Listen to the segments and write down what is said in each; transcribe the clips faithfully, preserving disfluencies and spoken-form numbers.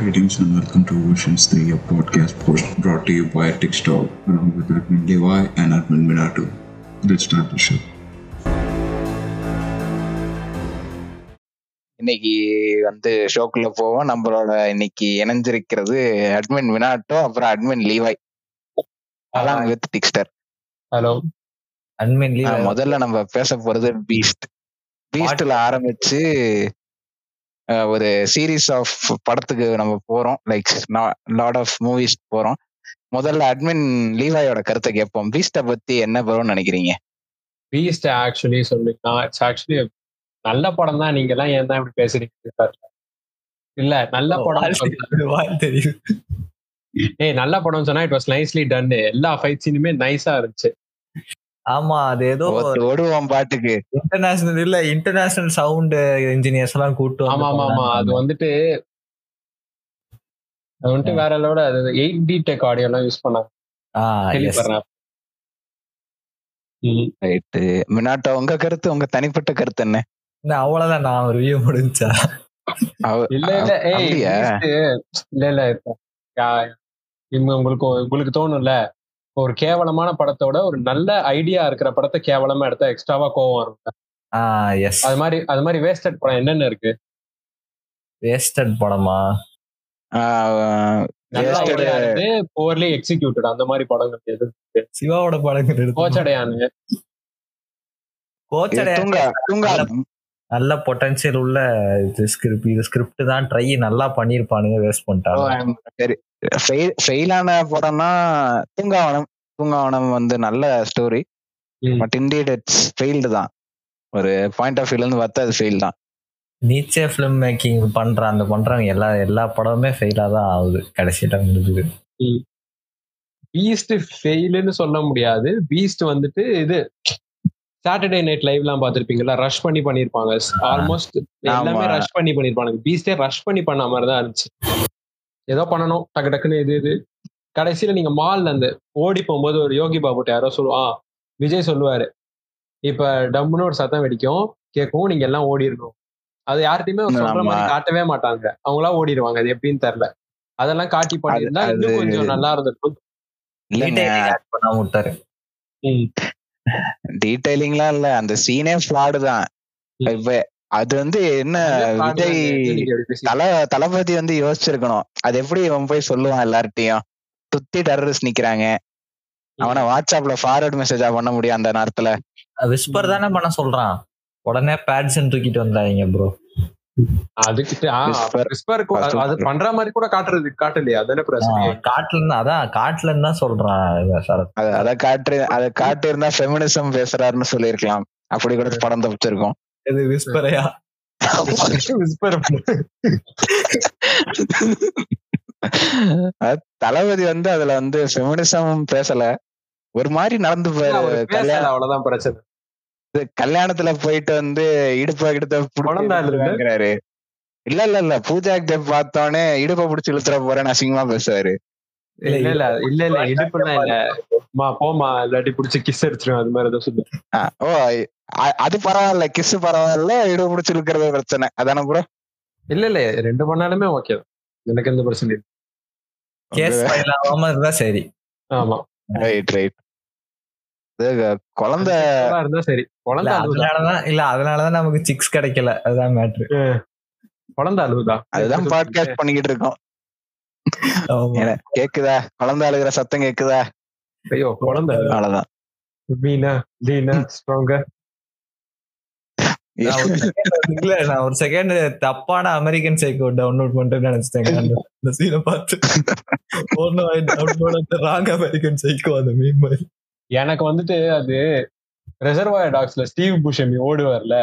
Greetings and welcome to Oceans three, a podcast post brought to you by TikTok, along with Admin Levi and Admin Minato. Let's start the show. இன்னைக்கு வந்து ஷோக்குள்ள போவோம். நம்மளோட இன்னைக்கு இணைஞ்சிருக்கிறது admin Minato, அப்புறம் admin Levi. அதான் with Dexter. Hello admin Levi. முதல்ல நம்ம பேச போறது பீஸ்ட். பீஸ்ட்ல ஆரம்பிச்சு ஒரு சீரீஸ் ஆஃப் படத்துக்கு நம்ம போறோம், லைக் லாட் ஆஃப் மூவிஸ் போறோம். முதல்ல அட்மின் லீவாயோட கருத்தை கேட்போம். பீஸ்ட பத்தி என்ன வரும்னு நினைக்கிறீங்க? பீஸ்ட் ஆக்சுவலி சொல்லிட்டா இட்ஸ் ஆக்சுவலி நல்ல படம் தான். நீங்க எல்லாம் ஏன் தான் இப்படி பேசுறீங்க? இல்ல நல்ல படம் தெரியும். ஏய் நல்ல படம் சொன்னா இட் வாஸ் நைஸ்லி டன். எல்லா ஃபைட் சீனுமே நைஸா இருந்துச்சு. ஆமா, அது ஏதோ ஓடுவான் பாட்டுக்கு இன்டர்நேஷனல் இல்ல இன்டர்நேஷனல் சவுண்ட் இன்ஜினியர்ஸ் எல்லாம் கூட்டு. ஆமா ஆமா ஆமா, அது வந்துட்டு அது வந்துட்டு வேற லெவல். அது எயிட் டி டெக் ஆடியோ எல்லாம் யூஸ் பண்ணாங்க. ஆ எஸ் ரைட். மினாட்டோ, உங்க கருத்து, உங்க தனிப்பட்ட கருத்து என்ன? அவ்வளவுதான், நான் ரிவ்யூ முடிஞ்சா? இல்ல இல்ல ஏய் இல்ல இல்ல இவங்க உங்களுக்கு உங்களுக்கு தோணும்ல, ஒரு கேவலமான படத்தோட ஒரு நல்ல ஐடியா இருக்கிற படத்தை கேவலமா எடுத்தா எக்ஸ்ட்ராவா கோவம் இருக்கும். அது மாதிரி அது மாதிரி வேஸ்டட் படம் என்னென்ன இருக்கு? வேஸ்டட் படமா? போர்லி எக்ஸிக்யூட்டட், அந்த மாதிரி படங்கள் எது? சிவாவோட படங்கள் கோச்சடையானு. கோச்சடையான் நல்ல பொட்டன்சியல் உள்ள ஸ்கிரிப்ட். இது ஸ்கிரிப்ட் தான், ட்ரை நல்லா பண்ணிருப்பானுங்க, வேஸ்ட் பண்ணிட்டாங்க. சரி, ஃபெயிலான படம்னா தூங்காவனம். தூங்காவனம் வந்து நல்ல story, but indeed it's failed தான். ஒரு பாயிண்ட் ஆஃப் வியூல இருந்து பார்த்தா அது ஃபெயில் தான். நீச்சே ஃபிலிம் மேக்கிங் பண்ற அந்த பண்றவங்க எல்லா எல்லா படமுமே ஃபெயிலா தான் ஆகுது கடைசியில முடிஞ்சது. பீஸ்ட் ஃபெயிலுன்னு சொல்ல முடியாது. பீஸ்ட் வந்துட்டு இது சாட்டர்டே நைட் லைவ்லாம் பார்த்திருப்பீங்களா, ரஷ் பண்ணி பண்ணிருப்பாங்க. ஆல்மோஸ்ட் எல்லாமே ரஷ் பண்ணி பண்ணிருப்பாங்க. பீஸ்டே ரஷ் பண்ணி பண்ண மாதிரி தான் இருந்துச்சு. ஏதோ பண்ணணும் டக்கு டக்குன்னு. இது இது கடைசியில நீங்க மால்ல அந்த ஓடி போகும்போது ஒரு யோகி பாபுட்ட யாரோ சொல்லுவான், விஜய் சொல்லுவாரு, இப்ப டம்னு ஒரு சத்தம் வெடிக்கும் கேட்கும், நீங்க எல்லாம் ஓடிடணும். அது யார்ட்டையுமே சொல்ற மாதிரி காட்டவே மாட்டாங்க, அவங்களா ஓடிடுவாங்க. அது எப்படின்னு தெரியல. அதெல்லாம் காட்டி பண்ணிருந்தா இன்னும் கொஞ்சம் நல்லா இருந்திருக்கும். டீடைலிங்லாம் இல்ல, அந்த சீனே ஃபிளாடு தான். இப்ப அது வந்து என்ன, விஜய் தல தளபதி வந்து யோசிச்சிருக்கணும், அது எப்படி இவன் போய் சொல்லுவான் எல்லார்ட்டையும் சுத்தி டெரரிஸ்ட் நிக்கிறாங்க, அவனை வாட்ஸ்அப்ல ஃபார்வர்ட் மெசேஜா பண்ண முடியும் அந்த நேரத்துல? விஸ்பர் தானே பண்ண சொல்றான். உடனே பேட்ஸ்ன்னு தூக்கிட்டு வந்தாங்க ப்ரோ. அதுக்கு அது பண்ற மாதிரி கூட காட்டுறது காட்டலையா? அது என்ன பிரச்சனை? காட்டலன்னு அதான் காட்டலன்னு தான் சொல்றான். அத காட்டு அத காட்டு இருந்தா ஃபெமினிசம் பேசுறாருன்னு சொல்லிருக்கலாம். அப்படி கூட படம் தப்பிச்சிருக்கோம். இது விஸ்பரையா? விஸ்பர் தளபதி வந்து அதுல வந்து ஃபெமினிசம் பேசல, ஒரு மாதிரி நடந்து போயிரு. அவ்வளவுதான் பிரச்சனை. கல்யாணத்துல போயிட்டு வந்து இடுப்ப இடுத்தாரு. இல்ல இல்ல இல்ல பூஜா ஹெக்டே பார்த்தோன்னே இடுப்ப பிடிச்சி இழுத்துற போறேன்னு அசிங்கமா பேசுவாரு. இல்ல இல்ல இல்ல இல்ல இடுப்புனா இல்லமா போமா, இல்லாட்டி பிடிச்சி கிஸ் அடிச்சிடும், அது மாதிரி ஏதோ சொல்லுவேன். ஓ அது பரவாயில்ல, கிஸ் பரவாயில்ல, இடுப்பு பிடிச்சி இழுக்கிறத பிரச்சனை அதான ப்ரோ? இல்ல இல்ல ரெண்டு பண்ணாலுமே ஓகே தான், எனக்கு எந்த பிரச்சனையும் இல்லை. சரி ஆமா ரைட் ரைட். குழந்தை இருந்தா சரி, குழந்தை அதனாலதான் இல்ல, அதனாலதான் நமக்கு சிக்ஸ் கிடைக்கல, அதுதான் மேட்ரு. குழந்தை அழுகுதா? அதுதான் பாட்காஸ்ட் பண்ணிக்கிட்டு இருக்கோம். கேக்குதா குழந்தை அழுகிற சத்தம்? கேக்குதா? ஐயோ குழந்தை அவ்வளவுதான். இல்ல நான் ஒரு செகண்ட் தப்பான அமெரிக்கன் சைக்கோ டவுன்லோட் பண்ணிட்டேன்னு நினைச்சிட்டேன். எனக்கு வந்துட்டு அது ரெசர்வாயர் டாக்ஸ்ல ஸ்டீவ் புஷமி ஓடுவார்ல,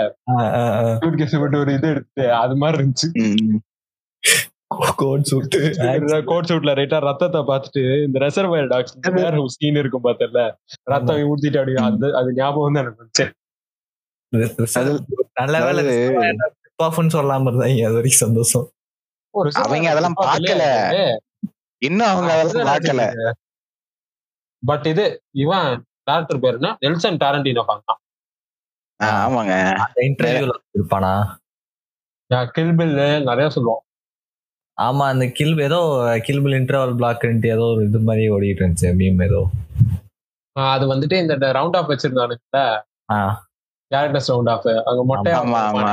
ஒரு இது எடுத்து அது மாதிரி இருந்துச்சு. கோட் சூட் கோட் சூட்ல ரைட்டா ரத்தத்தை பார்த்துட்டு இந்த ரெசர்வாயர் டாக்ஸ் சீன் இருக்கும் பார்த்தல, ரத்தம் ஊத்திட்டு அப்படி அது அது ஞாபகம் தான் எனக்கு. நல்ல வேலை சொல்லாம இருந்தாங்க, அது வரைக்கும் சந்தோஷம். அவங்க அதெல்லாம் பார்க்கல இன்னும், அவங்க அதெல்லாம் பார்க்கல. பட் இது இவன் டாக்டர் பேருன்னா நெல்சன் டாரண்டினோ பண்ணான். ஆமாங்க, இன்டர்வியூல இருப்பானா? கில் பில் நிறைய சொல்லுவோம். ஆமா, அந்த கில் ஏதோ கில்பில் இன்டர்வல் பிளாக் ஏதோ ஒரு இது மாதிரி ஓடிட்டு இருந்துச்சு மீம் ஏதோ. அது வந்துட்டு இந்த ரவுண்ட் ஆஃப் வச்சிருந்தானுல கேரக்டர்ஸ் ரவுண்ட் ஆஃப் அங்க மொட்டை. ஆமா ஆமா,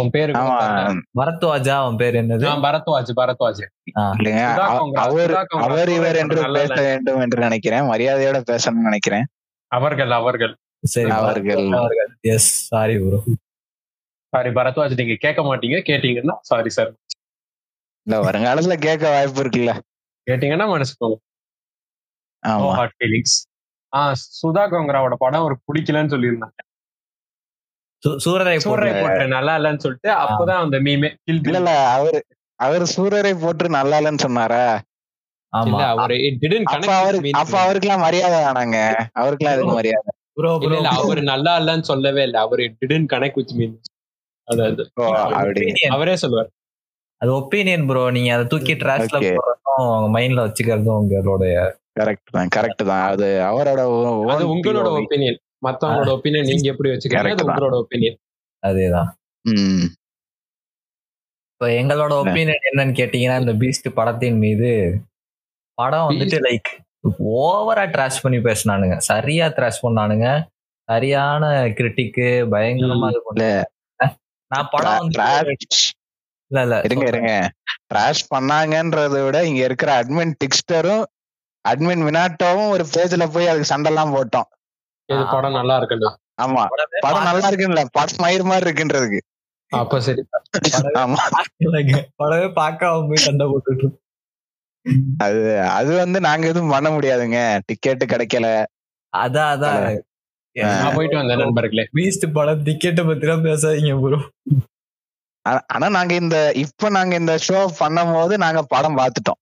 உன் பேரு பரத்வாஜா, அவன் பேர் என்னது? பரத்வாஜ். பரத்வாஜ் அவர் இவர் என்று பேச வேண்டும் என்று நினைக்கிறேன், மரியாதையோட பேசணும்னு நினைக்கிறேன். அவர்கள் அவர்கள் சரி, அவர்கள் அவர்கள். Yes, sorry bro, sorry Bharadwaj, நீங்க கேட்க மாட்டீங்க, கேட்டீங்கன்னா சாரி சார். இல்ல வருங்காலத்துல கேட்க வாய்ப்பு இருக்குல்ல, கேட்டீங்கன்னா மனசுக்கு ஹார்ட் ஃபீலிங்ஸ். ஆஹ் சுதா கோங்கராவோட படம் ஒரு பிடிக்கலன்னு சொல்லியிருந்தாங்க, சூரரை சூரரை போட்டு நல்லா இல்லன்னு சொல்லிட்டு. அப்பதான் அந்த மீமே இல்ல, அவரு அவரு சூரரை போட்டு நல்லா இல்லன்னு சொன்னாரா? ஆமா, அவரு அப்ப அவருக்குலாம் மரியாதை ஆனாங்க, அவருக்குலாம் எதுவும் மரியாதை இல்ல. அவரு நல்லா இல்லன்னு சொல்லவே இல்லை, அவரு டிடன் கனெக்ட் வித் மீ, அதாவது அவரே சொல்லுவார். அது ஒப்பீனியன் ப்ரோ, நீங்க அதை தூக்கி ட்ராஷ்ல போறதும் மைண்ட்ல வச்சுக்கிறதும் உங்களோட கரெக்ட் தான். கரெக்ட் தான், அது அவரோட உங்களோட ஒப்பீனியன், மத்தவங்களோட ஒப்பீனியன் நீங்க எப்படி வச்சுக்கிறீங்க உங்களோட ஒப்பீனியன், அதேதான். இப்போ எங்களோட ஒப்பீனியன் என்னன்னு கேட்டீங்கன்னா, இந்த பீஸ்ட் படத்தின் மீது, படம் வந்துட்டு லைக் ஓவரா ட்ராஷ் பண்ணி பேசினானுங்க, சரியா ட்ராஷ் பண்ணானுங்க, சரியான கிரிட்டிக்கு பயங்கரமா இருக்கும். நான் படம் வந்து இல்ல இல்ல இருங்க இருங்க ட்ராஷ் பண்ணாங்கன்றத விட, இங்க இருக்கிற அட்மின் டிக்ஸ்டரும் அட்மின் மினாட்டோவும் ஒரு பேஜ்ல போய் அதுக்கு சண்டெல்லாம் போட்டோம். படம் நல்லா இருக்குல்ல? ஆமா, படம் நல்லா இருக்குல்ல, படம் மயிர் மாதிரி இருக்குன்றதுக்கு. அப்ப சரி, ஆமா, படமே பார்க்காம போய் சண்டை போட்டுட்டு. அது அது வந்து நாங்க எதுவும் பண்ண முடியாதுங்க, டிக்கெட்டு கிடைக்கல. அதான் அதான் போயிட்டு வந்தேன் நண்பர்களே, பீஸ்ட் படம் டிக்கெட்டை பத்தி தான் பேசாதீங்க ப்ரோ. ஆனா நாங்க இந்த இப்ப நாங்க இந்த ஷோ பண்ணும் போது நாங்க படம் பாத்துட்டோம்,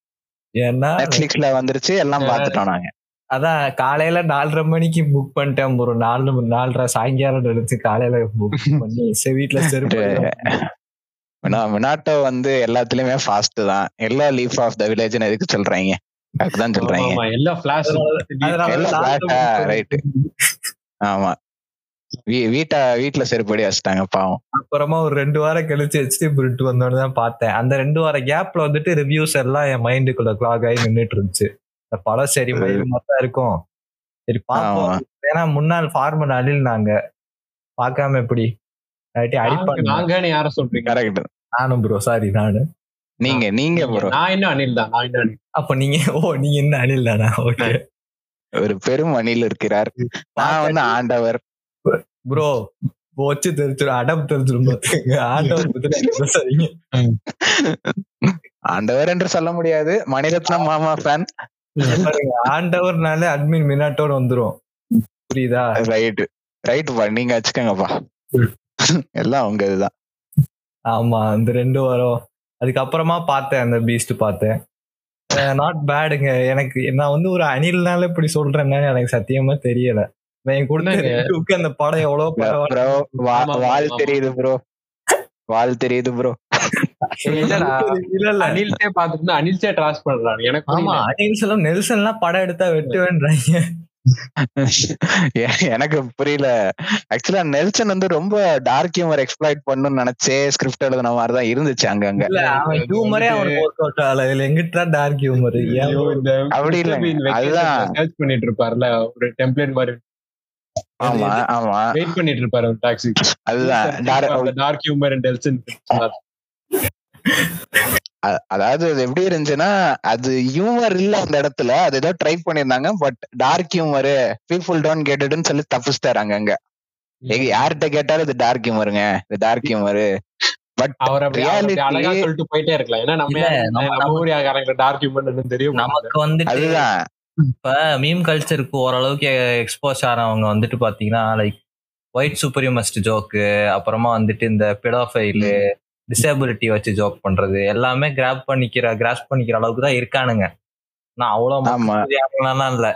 ஏன்னா நெட்ஃபிளிக்ஸ்ல வந்துருச்சு, எல்லாம் பாத்துட்டோம் நாங்க. அதான் காலையில நாலரை மணிக்கு புக் பண்ணிட்டேன் ப்ரோ, நாலு நாலரை சாயங்காலம் எடுத்து காலையில புக் பண்ணி வீட்டுல செருப்பு. மினாட்டோ வந்து எல்லாத்துலயுமே ஃபாஸ்ட் தான், எல்லா லீஃப் ஆஃப் த வில்லேஜ்னு எதுக்கு சொல்றாங்க, அதுதான் சொல்றாங்க. எல்லா ஃபிளாஷ் ரைட். ஆமா, வீட்டா வீட்டுல செருப்படி வச்சுட்டாங்க பாவம். அப்புறமா ஒரு ரெண்டு வாரம் கழிச்சு ஹெச்டி பிரிட்டு வந்தோன்னு தான் பார்த்தேன். அந்த ரெண்டு வாரம் கேப்ல வந்துட்டு ரிவ்யூஸ் எல்லாம் என் மைண்டுக்குள்ள கிளாக் ஆகி நின்றுட்டு இருந்துச்சு. இந்த படம் சரி மொத்தம் இருக்கும், சரி பார்ப்போம். ஏன்னா முன்னாள் ஃபார்மன் அழில் நாங்க பார்க்காம எப்படி அடிப்பாங்க யாரும் சொல்றீங்க? கரெக்ட், நானும் ப்ரோ. சாரி, நானு நீங்க நீங்க ப்ரோ, நான் இன்னும் அணில் தான். நான் இன்னும் அப்ப நீங்க ஓ நீங்க இன்னும் அணில் தானா? ஓகே, ஒரு பெரும் அணில் இருக்கிறார், நான் வந்து ஆண்டவர் ப்ரோ. போச்சு தெரிஞ்சிடும், அடம் தெரிஞ்சிடும், பாத்துங்க. ஆண்டவர் ஆண்டவர் என்று சொல்ல முடியாது, மணிரத்னம் மாமா ஃபேன். ஆண்டவர்னாலே அட்மின் மினாட்டோட வந்துரும், புரியுதா? ரைட் ரைட், நீங்க வச்சுக்கோங்கப்பா, எல்லாம் உங்க இதுதான். ஆமா, இந்த ரெண்டு வாரம் அதுக்கப்புறமா பார்த்தேன் அந்த பீஸ்ட் பார்த்தேன். நாட் பேடுங்க. எனக்கு நான் வந்து ஒரு அணில்னால இப்படி சொல்றேன்னா எனக்கு சத்தியமா தெரியல. அந்த படம் எவ்வளவு படம் எடுத்தா வெட்டுவேன்றாங்க, எனக்கு புரியல. ஆக்சுவலா நெல்சன் வந்து ரொம்ப டார்க் ஹியூமர் எக்ஸ்ப்ளாய்ட் பண்ணணும்னு நினைச்சே ஸ்கிரிப்ட் எழுதுன மாதிரிதான் இருந்துச்சு அங்கங்க. ஹியூமரே எங்கிட்ட டார்க் ஹியூமர் அப்படி இல்ல, அதுதான் பண்ணிட்டு இருப்பாருல ஒரு டெம்ப்ளேட் மாதிரி. ஆமா ஆமா, வெயிட் பண்ணிட்டு இருப்பாரு டாக்ஸி. அதுதான் டார்க் ஹியூமர் அண்ட் நெல்சன். அதாவது அது எப்படி இருந்துச்சுன்னா, அது ஹியூமர் இல்ல அந்த இடத்துல, அது ஏதோ ட்ரை பண்ணிருந்தாங்க. But dark humour people don't get இட்னு சொல்லி தப்பிச்சுட்டாரு அங்கங்க. யார்கிட்ட கேட்டாலும் இது டார்க் ஹியூமருங்க, இது டார்க் ஹியூமர். பட் அவர் அழகா சொல்லிட்டு போயிட்டே இருக்கலாம், ஏன்னா நம்ம ஊர் டார்க் ஹியூமர்னு தெரியும் நமக்கு வந்து. அதுதான் இப்ப மீம் கல்ச்சருக்கு ஓரளவுக்கு எக்ஸ்போஸ் ஆறவங்க வந்துட்டு பாத்தீங்கன்னா, லைக் ஒயிட் சூப்பரிமஸ்ட் ஜோக்கு, அப்புறமா வந்துட்டு இந்த பெடோஃபைலு, டிசபிலிட்டி வச்சு ஜோக் பண்றது எல்லாமே கிராப் பண்ணிக்கிற கிராஸ் பண்ணிக்கிற அளவுக்கு தான் இருக்கானுங்க. நான் அவ்வளவு இல்ல,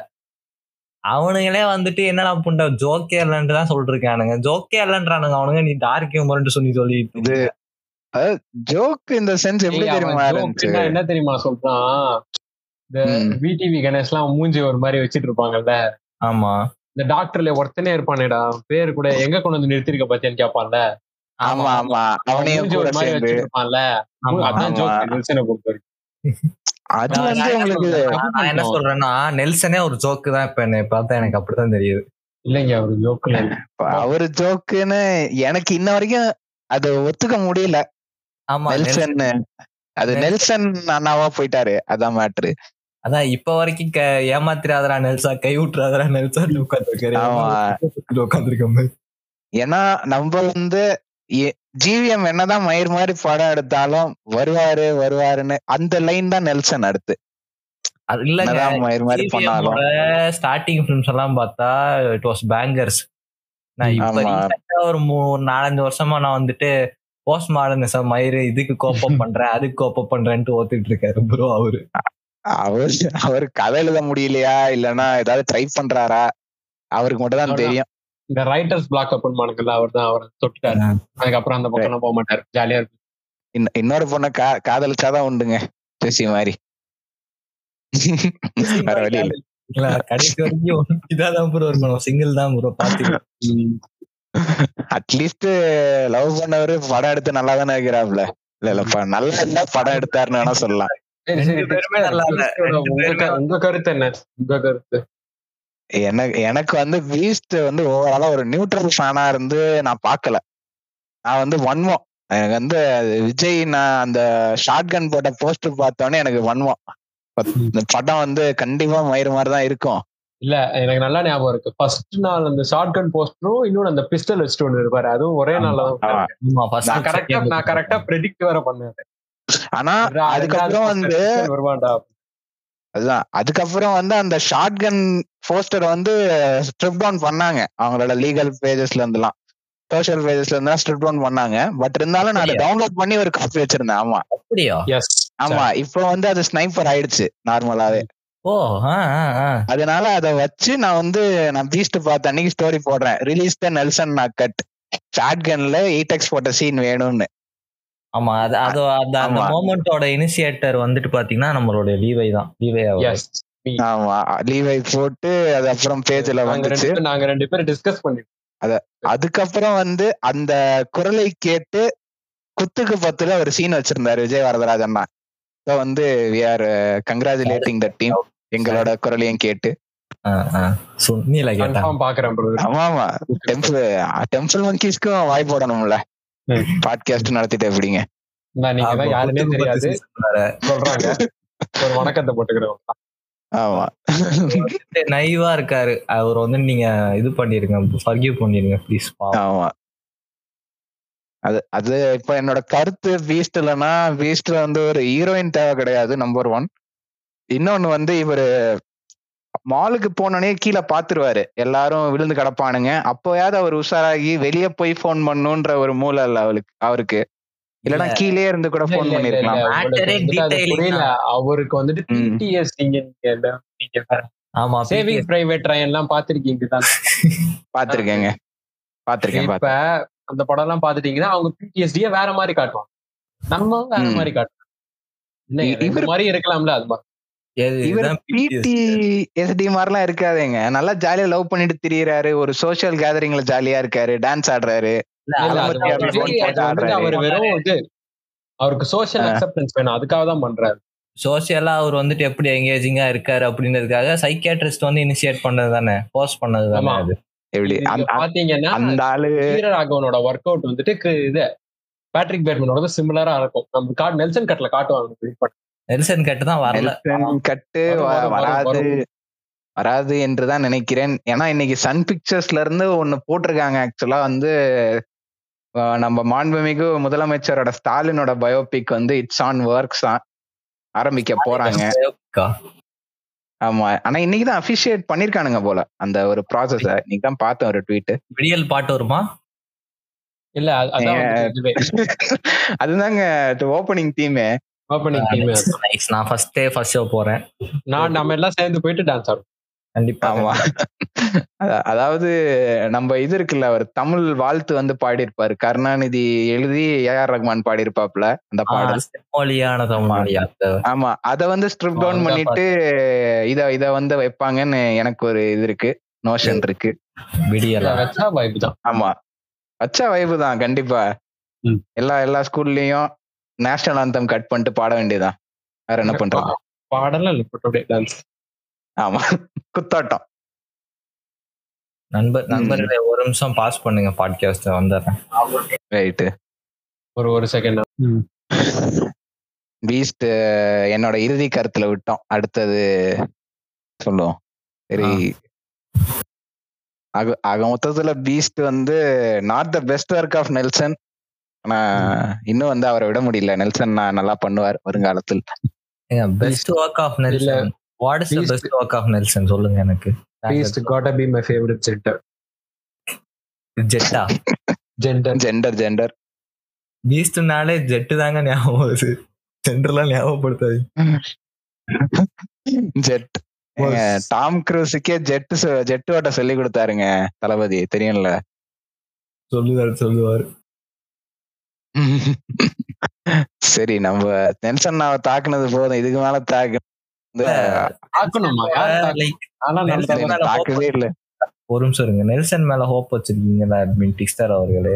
அவனுங்களே வந்துட்டு என்னடா புண்டா ஜோக்கே இல்லன்னு தான் சொல்லிருக்கானுங்க. ஜோக்கே இல்லன்றானுங்க அவனுங்க, நீ டார்க் ஹியூமர்னு சொல்லி சொல்லிட்டு. ஜோக் இந்த சென்ஸ் எப்படி தெரியுமா, என்ன தெரியுமா சொல்றான், விடிவி கணேஷ் எல்லாம் மூஞ்சி ஒரு மாதிரி வச்சிட்டு இருப்பாங்கல்ல. ஆமா, இந்த டாக்டர்ல ஒருத்தனே இருப்பானேடா, பேரு கூட எங்க கொண்டு வந்து நிறுத்திருக்க பாத்தேன்னு கேப்பான்ல. ஆமா ஆமா, அவனே மூஞ்சி ஒரு மாதிரி வச்சிருப்பான்ல, அது வந்து உங்களுக்கு நான் என்ன சொல்றேன்னா நெல்சனே ஒரு ஜோக்கு தான். இப்ப என்ன பார்த்தா எனக்கு அப்படிதான் தெரியுது. இல்லைங்க அவரு ஜோக்குல அவரு ஜோக்குன்னு எனக்கு இன்ன வரைக்கும் அது ஒத்துக்க முடியல. ஆமா நெல்சன் அது நெல்சன் அண்ணாவா போயிட்டாரு. அதான் மேட்ரு. அதான் இப்ப வரைக்கும் ஏமாத்திராதரா நெல்சா கை விட்டுறாதரா நெல்சான்னு உட்காந்துருக்காரு உட்காந்துருக்கோம். ஏன்னா நம்ம வந்து ஜிவிஎம் என்னதான் மயிர் மாதிரி படம் எடுத்தாலும் வருவாரு வருவாருன்னு அந்த லைன் தான் நெல்சன் அடுத்து. அது இல்லதான் மயிர் மாதிரி பண்ணாலும் ஸ்டார்டிங் ஃபிலிம்ஸ் எல்லாம் பார்த்தா இட் வாஸ் பேங்கர்ஸ். நான் இப்ப ஒரு மூணு நாலஞ்சு வருஷமா நான் வந்துட்டு போஸ்ட் மாடர்னிசம் மயிறு இதுக்கு கோப்பப் பண்றேன் அதுக்கு கோப்பப் பண்றேன்ட்டு ஓத்திட்டு இருக்காரு ப்ரோ. அவரு அவர் அவரு கதை எழுத முடியலையா இல்லன்னா ஏதாவது ட்ரை பண்றாரா அவருக்கு மட்டும் தான் தெரியும். இந்த ரைட்டர்ஸ் பிளாக் ஓபன் பண்ணுங்கல்ல அவர் தான் அவரை தொட்டுட்டாரு. அதுக்கப்புறம் அந்த பக்கம் போக மாட்டாரு. ஜாலியா இருக்கு. இன்னொரு பொண்ணை கா காதலிச்சாதான் உண்டுங்க ஜெசி மாதிரி. வேற வழி இல்லை. கடைசி வரைக்கும் இதான் ப்ரோ இருக்கணும். சிங்கிள் தான் ப்ரோ பாத்தீங்க. அட்லீஸ்ட் லவ் பண்ணவரு படம் எடுத்து நல்லா தானே இருக்கிறாப்ல. இல்ல இல்லப்பா நல்லா இருந்தா படம் எடுத்தாருன்னு வேணா சொல்லலாம். உங்க கருத்து என்ன? உங்க கருத்து எனக்கு எனக்கு வந்து பீஸ்ட் வந்து ஓவராலா ஒரு நியூட்ரல் ஃபேனா இருந்து நான் பாக்கல. நான் வந்து வன்மம் எனக்கு வந்து விஜய் நான் அந்த ஷார்ட் கன் போட்ட போஸ்டர் பார்த்தோன்னே எனக்கு வன்மம். படம் வந்து கண்டிப்பா மயிறு மாதிரிதான் இருக்கும். இல்ல எனக்கு நல்லா ஞாபகம் இருக்கு. ஃபர்ஸ்ட் நாள் அந்த ஷார்ட் கன் போஸ்டரும் இன்னொன்னு அந்த பிஸ்டல் வச்சுட்டு ஒண்ணு இருப்பாரு. அதுவும் ஒரே நாள் தான் கரெக்டா நான் கரெக்டா ப்ரெடிக்ட் வேற பண்ணேன். ஆனா அதுக்கப்புறம் வந்து அதுதான் அதுக்கப்புறம் வந்து அந்த ஷார்ட் கன் போஸ்டர் வந்து ஸ்ட்ரிப் டவுன் பண்ணாங்க. அவங்களோட லீகல் பேஜஸ்ல இருந்துலாம் சோஷியல் பேஜஸ்ல இருந்தா ஸ்ட்ரிப் டவுன் பண்ணாங்க. பட் இருந்தாலும் நான் டவுன்லோட் பண்ணி ஒரு காப்பி வச்சிருந்தேன். ஆமா அப்படியா? ஆமா. இப்போ வந்து அது ஸ்னைப்பர் ஆயிடுச்சு நார்மலாவே. ஓ அதனால அதை வச்சு நான் வந்து நான் பீஸ்ட் பார்த்த அன்னைக்கு ஸ்டோரி போடுறேன். Release the Nelson knock cut short கன்ல எயிட் எக்ஸ் போட்ட சீன் வேணும்னு. ஆமா அது அது அந்த மொமெண்டோட இனிஷியேட்டர் வந்துட்டு பாத்தீங்கன்னா நம்மளோட லீவை தான். லீவை ஆமா லீவை போட்டு அது அப்புறம் பேஜ்ல வந்துச்சு. நாங்க ரெண்டு பேரும் டிஸ்கஸ் பண்ணிட்டோம் அத. அதுக்கப்புறம் வந்து அந்த குரலை கேட்டு குத்துக்கு பத்துல ஒரு சீன் வச்சிருந்தாரு விஜயவரதராஜன். சோ வந்து we are congratulating the team எங்களோட குரலையும் கேட்டு. சுனில கேட்டா பாக்குறேன் bro. ஆமா ஆமா டெம்பிள் டெம்பிள் மங்கிஸ்க்கு வாய் போடணும்ல. பாட்காஸ்ட் நடத்திட்டு எப்படிங்க யாருமே தெரியாது சொல்றாங்க ஒரு வணக்கத்தை போட்டுக்கிறோம். ஆமா நைவா இருக்காரு அவர் வந்து. நீங்க இது பண்ணிருங்க ஃபர்கிவ் பண்ணிருங்க ப்ளீஸ். ஆமா அது அது இப்ப என்னோட கருத்து பீஸ்ட் இல்லன்னா பீஸ்ட்ல வந்து ஒரு ஹீரோயின் தேவை கிடையாது நம்பர் ஒன். இன்னொன்னு வந்து இவரு மாலுக்கு போனோடனே கீழே பாத்துருவாரு எல்லாரும் விழுந்து கிடப்பானுங்க. அப்போயாவது அவர் உஷாராகி வெளியே போய் போன் பண்ணுன்ற ஒரு மூளை இல்ல அவளுக்கு அவருக்கு. இல்லனா கீழே இருந்து கூட போன் பண்ணிருக்கலாம். அவருக்கு வந்துட்டு பிடிஎஸ் எல்லாம் பாத்திருக்கீங்க பாத்திருக்கேங்க பாத்திருக்கேன். இப்ப அந்த படம் எல்லாம் பாத்துட்டீங்கன்னா அவங்க பிடிஎஸ்டிய வேற மாதிரி காட்டுவாங்க. நம்ம வேற மாதிரி காட்டுவோம் மாதிரி இருக்கலாம்ல. அது மாதிரி P T S D மாதிரிலாம் இருக்காதுங்க. நல்லா ஜாலியா லவ் பண்ணிட்டு திரியறாரு. ஒரு சோசியல் கேதரிங்ல ஜாலியா இருக்காரு. டான்ஸ் ஆடுறாரு. அவருக்கு சோசியல் அக்செப்டன்ஸ் வேணும். அதுக்காக தான் பண்றாரு. சோசியலா அவர் வந்துட்டு எப்படி எங்கேஜிங்கா இருக்காரு அப்படின்றதுக்காக சைக்கியாட்ரிஸ்ட் வந்து இனிஷியேட் பண்ணது தானே போஸ்ட் பண்ணது தானே. அது எப்படி பாத்தீங்கன்னா அந்த ஆளு வீரராகவனோட ஒர்க் அவுட் வந்துட்டு இது பேட்ரிக் பேட்மேனோட சிமிலரா இருக்கும். நம்ம காட் நெல்சன் கட்ல காட்டுவாங்க. நெல்சன் கட்டு தான் வரல. கட்டு வராது வராது என்றுதான் நினைக்கிறேன். ஏன்னா இன்னைக்கு சன் பிக்சர்ஸ்ல இருந்து ஒன்னு போட்டிருக்காங்க. ஆக்சுவலா வந்து நம்ம மாண்புமிகு முதலமைச்சரோட ஸ்டாலினோட பயோபிக் வந்து இட்ஸ் ஆன் ஒர்க்ஸ் தான் ஆரம்பிக்க போறாங்க. ஆமா ஆனா இன்னைக்குதான் அபிஷியேட் பண்ணிருக்கானுங்க போல அந்த ஒரு ப்ராசஸ். இன்னைக்குதான் பார்த்தேன் ஒரு ட்வீட். விடியல் பாட்டு வருமா? இல்ல அதுதாங்க ஓப்பனிங் தீமே. நான் ஃபர்ஸ்ட் ஃபர்ஸ்ட் ஷோ போறேன். நான் நம்ம எல்லாம் சேர்ந்து போயிட்டு டான்ஸ் ஆடுவோம் கண்டிப்பா. ஆமா அதாவது நம்ம இது இருக்குல்ல ஒரு தமிழ் வாழ்த்து வந்து பாடியிருப்பாரு கருணாநிதி எழுதி ஏ ஆர் ரஹ்மான் பாடியிருப்பாப்ல அந்த பாடல். ஆமா அதை வந்து ஸ்ட்ரிப் டவுன் பண்ணிட்டு இத இத வந்து வைப்பாங்கன்னு எனக்கு ஒரு இது இருக்கு நோஷன் இருக்கு. ஆமா வச்சா வைப்பு தான் கண்டிப்பா. எல்லா எல்லா ஸ்கூல்லயும் நேஷனல் ஆந்தம் கட் பண்ணிட்டு பாட வேண்டியதான், வேற என்ன பண்றாங்க? பாடலாம். ஆமா, குத்தாட்டம். நண்பர் நண்பர்களே, ஒரு நிமிஷம் பாஸ் பண்ணுங்க, பாட்காஸ்ட் வந்துடுறேன். ரைட், ஒரு ஒரு செகண்ட். பீஸ்ட் என்னோட இறுதி கருத்துல விட்டோம். அடுத்தது சொல்லுவோம். சரி, ஆக மொத்தத்துல பீஸ்ட் வந்து not the best work of Nelson. ஆனா இன்னும் வந்து அவரை விட முடியல. நெல்சன் நான் நல்லா பண்ணுவார் வருங்காலத்தில். Best work of Nelson, what is the best work of Nelson சொல்லுங்க எனக்கு. Beast gotta be my favorite gender. Jetta. Gender. Gender, gender. Beast நாளே ஜெட் தாங்க ஞாபகம் வருது. ஜெண்டர்லாம் ஞாபகப்படுத்தாது. ஜெட். டாம் க்ரூஸுக்கே ஜெட் ஜெட்டோட சொல்லி கொடுத்தாருங்க தளபதி, தெரியும்ல? சொல்லுவாரு சொல்லுவாரு. சரி, நம்ம நெல்சன் நாவை தாக்குனது போதும், இதுக்கு மேல தாக்கு ஒரு நிமிஷம் இருங்க. நெல்சன் மேல ஹோப் வச்சிருக்கீங்களா அட்மின் டிக்ஸ்டார் அவர்களே?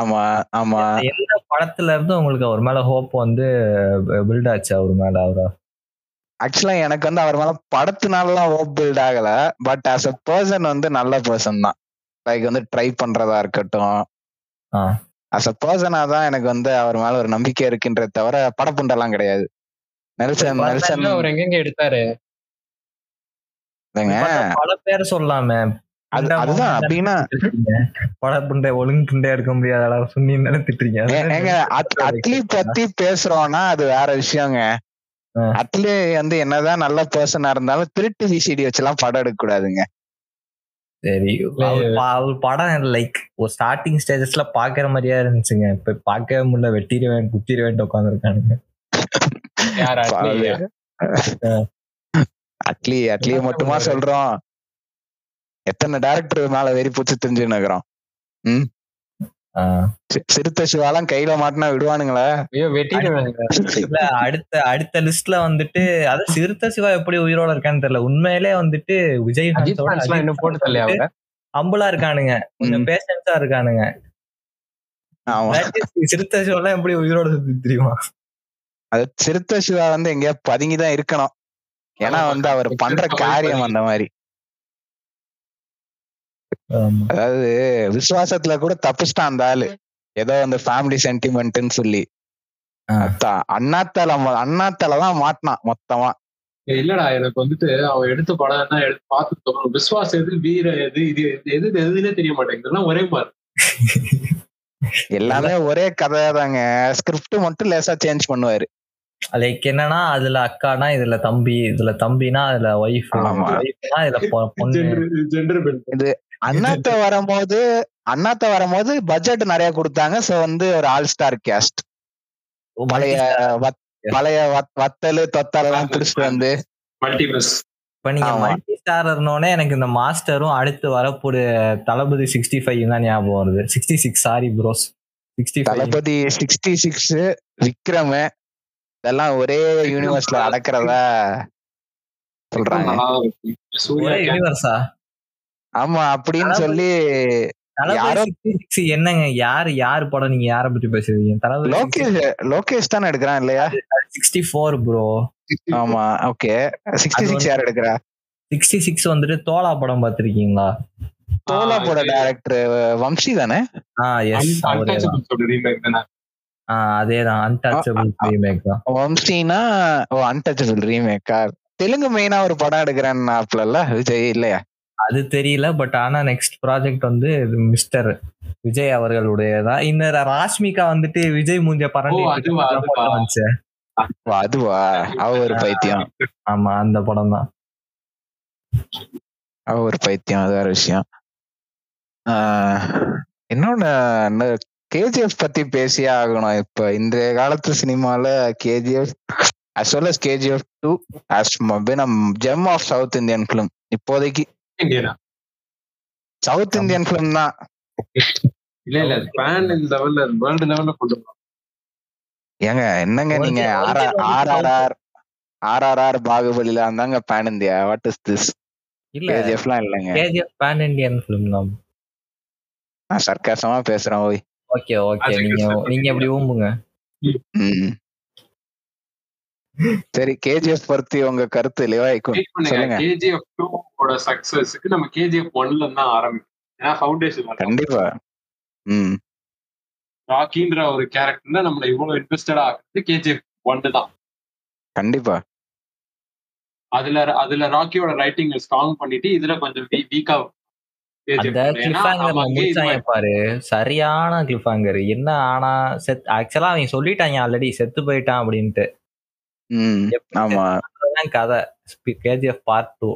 ஆமா ஆமா. என்ன படத்துல இருந்து உங்களுக்கு அவர் மேல ஹோப் வந்து பில்ட் ஆச்சு? அவர் மேல அவரா ஆக்சுவலா எனக்கு வந்து அவர் மேல படத்தினால ஹோப் பில்ட் ஆகல, பட் ஆஸ் அ பர்சன் வந்து நல்ல பர்சன் தான். லைக் வந்து ட்ரை பண்றதா இருக்கட்டும், ஆஸ் அ பர்சனா தான் எனக்கு வந்து அவர் மேல ஒரு நம்பிக்கை இருக்குன்றத தவிர படப்புண்டெல்லாம் கிடையாது. ஒழுங்குண்டே இருக்க முடியாத அட்லி பத்தி பேசுறோம்னா அது வேற விஷயங்க. அட்லி வந்து என்னதான் நல்ல பர்சனா இருந்தாலும் திருட்டு விசிடி வச்சு எல்லாம் படம் எடுக்க கூடாதுங்க. சரி, படம் லைக் ஒரு ஸ்டார்டிங் ஸ்டேஜஸ்ல பாக்குற மாதிரியா இருந்துச்சுங்க. இப்ப பார்க்கவே முடியல, வெட்டிடுவேன் குத்திடுவேன் உட்காந்துருக்கானுங்க. அட்லி அட்லிய மட்டுமா சொல்றோம்? எத்தனை டைரக்டர் மேல வெறி பூச்சி தெரிஞ்சுன்னு இருக்கிறோம். சிறுத்த சிவாலாம் கையில மாட்டினா விடுவானுங்களா? அடுத்த அடுத்த லிஸ்ட்ல வந்துட்டு அது சிறுத்த சிவா எப்படி உயிரோட இருக்கான்னு தெரியல. உண்மையிலே வந்துட்டு விஜய் அம்புலா இருக்கானுங்க, கொஞ்சம் பேஷன்ஸா இருக்கானுங்க. சிறுத்த சிவாலாம் எப்படி உயிரோட தெரியுமா? அது சிறுத்த சிவா வந்து எங்க பதுங்கிதான் இருக்கணும், ஏன்னா வந்து அவர் பண்ற காரியம் அந்த மாதிரி. அதாவது விசுவாசத்துல கூட தப்பிச்சுட்டான் அந்த ஆளு, ஏதோ அந்த ஃபேமிலி சென்டிமெண்ட்னு சொல்லி. அண்ணாத்தால அண்ணாத்தாலதான் மாட்டினான் மொத்தமா. இல்லடா, எனக்கு வந்துட்டு அவன் எடுத்த படம் தான் எடுத்து பார்த்துட்டு விசுவாசம் எது வீர எது இது எது எதுன்னே தெரிய மாட்டேங்குது. ஒரே மாதிரி எல்லாமே ஒரே கதையாதாங்க. ஸ்கிரிப்ட் மட்டும் லேசா சேஞ்ச் பண்ணுவாரு. லைக் என்னன்னா அதுல அக்கானா இதுல தம்பி, இதுல தம்பினா அதுல வைஃப், இது அண்ணாத்த வரும்போது அண்ணாத்த வரும்போது பட்ஜெட் நிறைய கொடுத்தாங்க. சோ வந்து ஒரு ஆல் ஸ்டார் கேஸ்ட், பழைய பழைய வத்தல் தொத்தல் எல்லாம் திருச்சிட்டு வந்து இருந்தோடனே எனக்கு இந்த மாஸ்டரும் அடுத்து வரக்கூடிய தளபதி சிக்ஸ்டி ஃபைவ் தான் ஞாபகம் வருது. Sixty six sorry bros sixty Thalapathy sixty six Vikram இதெல்லாம் ஒரே யூனிவர்ஸ்ல நடக்கிறதா சொல்றாங்க. ஆமா, அப்படின்னு சொல்லி என்னங்க யாரு யாரு படம் நீங்க யார பத்தி பேசுறீங்க? தளபதி லோகேஷ் லோகேஷ் தானே எடுக்கிறான் இல்லையா? Sixty four bro. ஆமா ஓகே. சிக்ஸ்டி சிக்ஸ் யார் எடுக்கிறா? சிக்ஸ்டி சிக்ஸ் வந்துட்டு தோலா படம் பாத்திருக்கீங்களா? தோலா பட டைரக்டர் வம்சி தானே? அதேதான், அன்டச்சபிள் ரீமேக் தான். வம்சினா அன்டச்சபிள் ரீமேக்கா? தெலுங்கு மெயினா ஒரு படம் எடுக்கிறேன்னு ஆப்ல விஜய் இல்லையா? அது தெரியல, பட் ஆனா நெக்ஸ்ட் ப்ராஜெக்ட் வந்து மிஸ்டர் விஜய் அவர்களுடையதான். இன்னொரு ராஷ்மிகா வந்துட்டு விஜய் மூஞ்ச பரண்டி, அதுவா அவ ஒரு பைத்தியம். ஆமா, அந்த படம் தான் அவ ஒரு பைத்தியம். அது வேற விஷயம். இன்னொன்னு கேஜிஎஃப் பத்தி பேசியே ஆகணும். இப்ப இன்றைய காலத்து சினிமால KGF as well as KGF two as gem of south Indian film. இப்போதைக்கு சவுத் இந்தியன் பிலிம் தான். இல்ல இல்ல ஸ்பான் லெவல்ல வேர்ல்ட் லெவல்ல கொண்டு போறாங்க. ஏங்க என்னங்க நீங்க ஆர்ஆர்ஆர் ஆர்ஆர்ஆர் பாகுபலில இருந்தாங்க pan India. What is this? இல்ல கேஜிஎஃப்லாம் இல்லங்க, கேஜிஎஃப் பான் இந்தியன் ஃபிலிம் தான். நான் சர்க்காசமா பேசுறேன். ஓய் ஓகே ஓகே, நீங்க நீங்க இப்படி ஊம்புங்க. சரி, கேஜிஎஃப் பத்தி உங்க கருத்து சொல்லுங்க. கேஜிஎஃப் டூ ஓட சக்சஸ்க்கு நம்ம கேஜிஎஃப் ஒன்ல தான் ஆரம்பிக்கும். ஏன்னா ஃபவுண்டேஷன் கண்டிப்பா ராக்கின்ற ஒரு கேரக்டர்னா நம்மள இவ்வளவு இன்வெஸ்டடா ஆகுறது கேஜிஎஃப் ஒன்னு தான் கண்டிப்பா. அதுல அதுல ராக்கியோட ரைட்டிங் ஸ்ட்ராங் பண்ணிட்டு இதுல கொஞ்சம் வீக்கா சரியான கிளிஃபாங்கர் என்ன ஆனா செத் ஆக்சுவலா அவங்க சொல்லிட்டாங்க ஆல்ரெடி செத்து போயிட்டான் அப்படின்ட்டு. கதை கேஜிஎஃப் பார்ட் டூ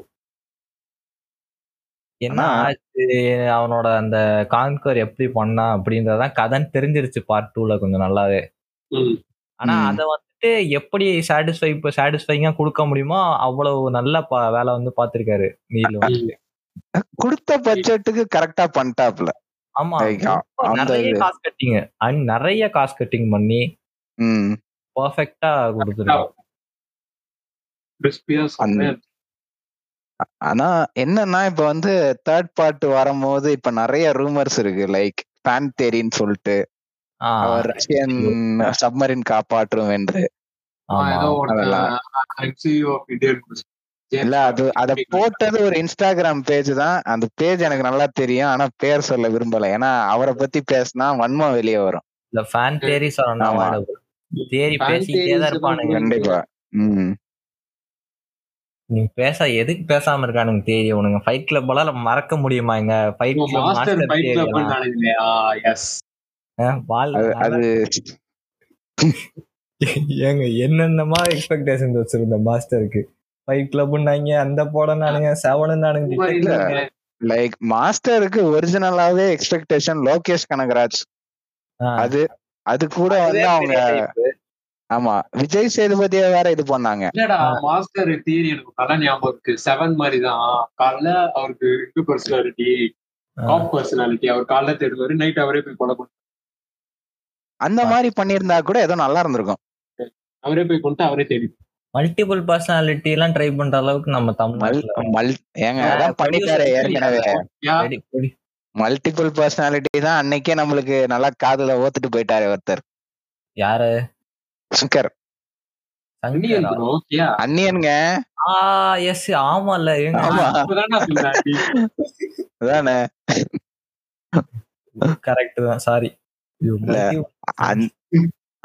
என்ன ஆச்சு, அவனோட அந்த கான்கர் எப்படி பண்ணான் அப்படின்றதான் கதைன்னு தெரிஞ்சிருச்சு பார்ட் டூல கொஞ்சம் நல்லாவே. ஆனா அதை வந்துட்டு எப்படி சாட்டிஸ்ஃபை சாட்டிஸ்ஃபைங்கா கொடுக்க முடியுமோ அவ்வளவு நல்ல வேலை வந்து பாத்திருக்காரு நீல வந்து கொடுத்த பட்ஜெட்டுக்கு கரெக்டா பண்ணிட்டாப்ல. ஆமா, நிறைய காஸ்ட் கட்டிங் அண்ட் நிறைய காஸ்ட் கட்டிங் பண்ணி பர்ஃபெக்ட்டா கொடுத்துருக்காங்க. ஆனா என்னன்னா இப்ப வந்து தேர்ட் பார்ட் வரும்போது இப்ப நிறைய ரூமர்ஸ் இருக்கு, லைக் பேன் தேரின்னு சொல்லிட்டு ரஷ்யன் சப்மரின் காப்பாற்றும் என்று. இல்ல அது அத போட்டது ஒரு இன்ஸ்டாகிராம் பேஜ் தான், அந்த பேஜ் எனக்கு நல்லா தெரியும். ஆனா பேர் சொல்ல விரும்பல, ஏன்னா அவரை பத்தி பேசினா வன்மம் வெளியே வரும். கண்டிப்பா நீ பேச எதுக்கு பேசாம இருக்கானுங்க தேரி உனக்கு ஃபைட் கிளப் எல்லாம் மறக்க முடியுமாங்க. Fight club master fight club நானே. ஆ எஸ் அது ஏங்க என்னென்னமா எக்ஸ்பெக்டேஷன் வச்சிருந்த மாஸ்டருக்கு ஃபைட் கிளப்னாங்க, அந்த போட நானுங்க செவன் நானுங்க. லைக் மாஸ்டருக்கு ஒரிஜினலாவே எக்ஸ்பெக்டேஷன் லோகேஷ் கனகராஜ், அது அது கூட வந்து அவங்க ஆமா விஜய் சேதுபதியா வேற இது பண்ணாங்க. இல்லடா மாஸ்டர் தியரி எனக்கு நல்லா ஞாபகம் இருக்கு, செவன் மாதிரி தான் காலைல அவருக்கு இந்து பர்சனாலிட்டி ஆஃப் பர்சனாலிட்டி, அவர் காலைல தேடுவாரு நைட் அவரே போய் கொலை பண்ணுவாரு. அந்த மாதிரி பண்ணிருந்தா கூட ஏதோ நல்லா இருந்திருக்கும். அவரே போய் கொண்டு அவரே தேடி மல்டிபிள் பர்சனாலிட்டி எல்லாம் ட்ரை பண்ற அளவுக்கு நம்ம தமிழ் ஏங்க அதான் பண்ணிட்டாரு ஏற்கனவே. மல்டிபிள் பர்சனாலிட்டி தான் அன்னைக்கே நம்மளுக்கு நல்லா காதுல ஓத்துட்டு போயிட்டாரு ஒருத்தர். யாரு? சங்கர் அன்னியனுங்க.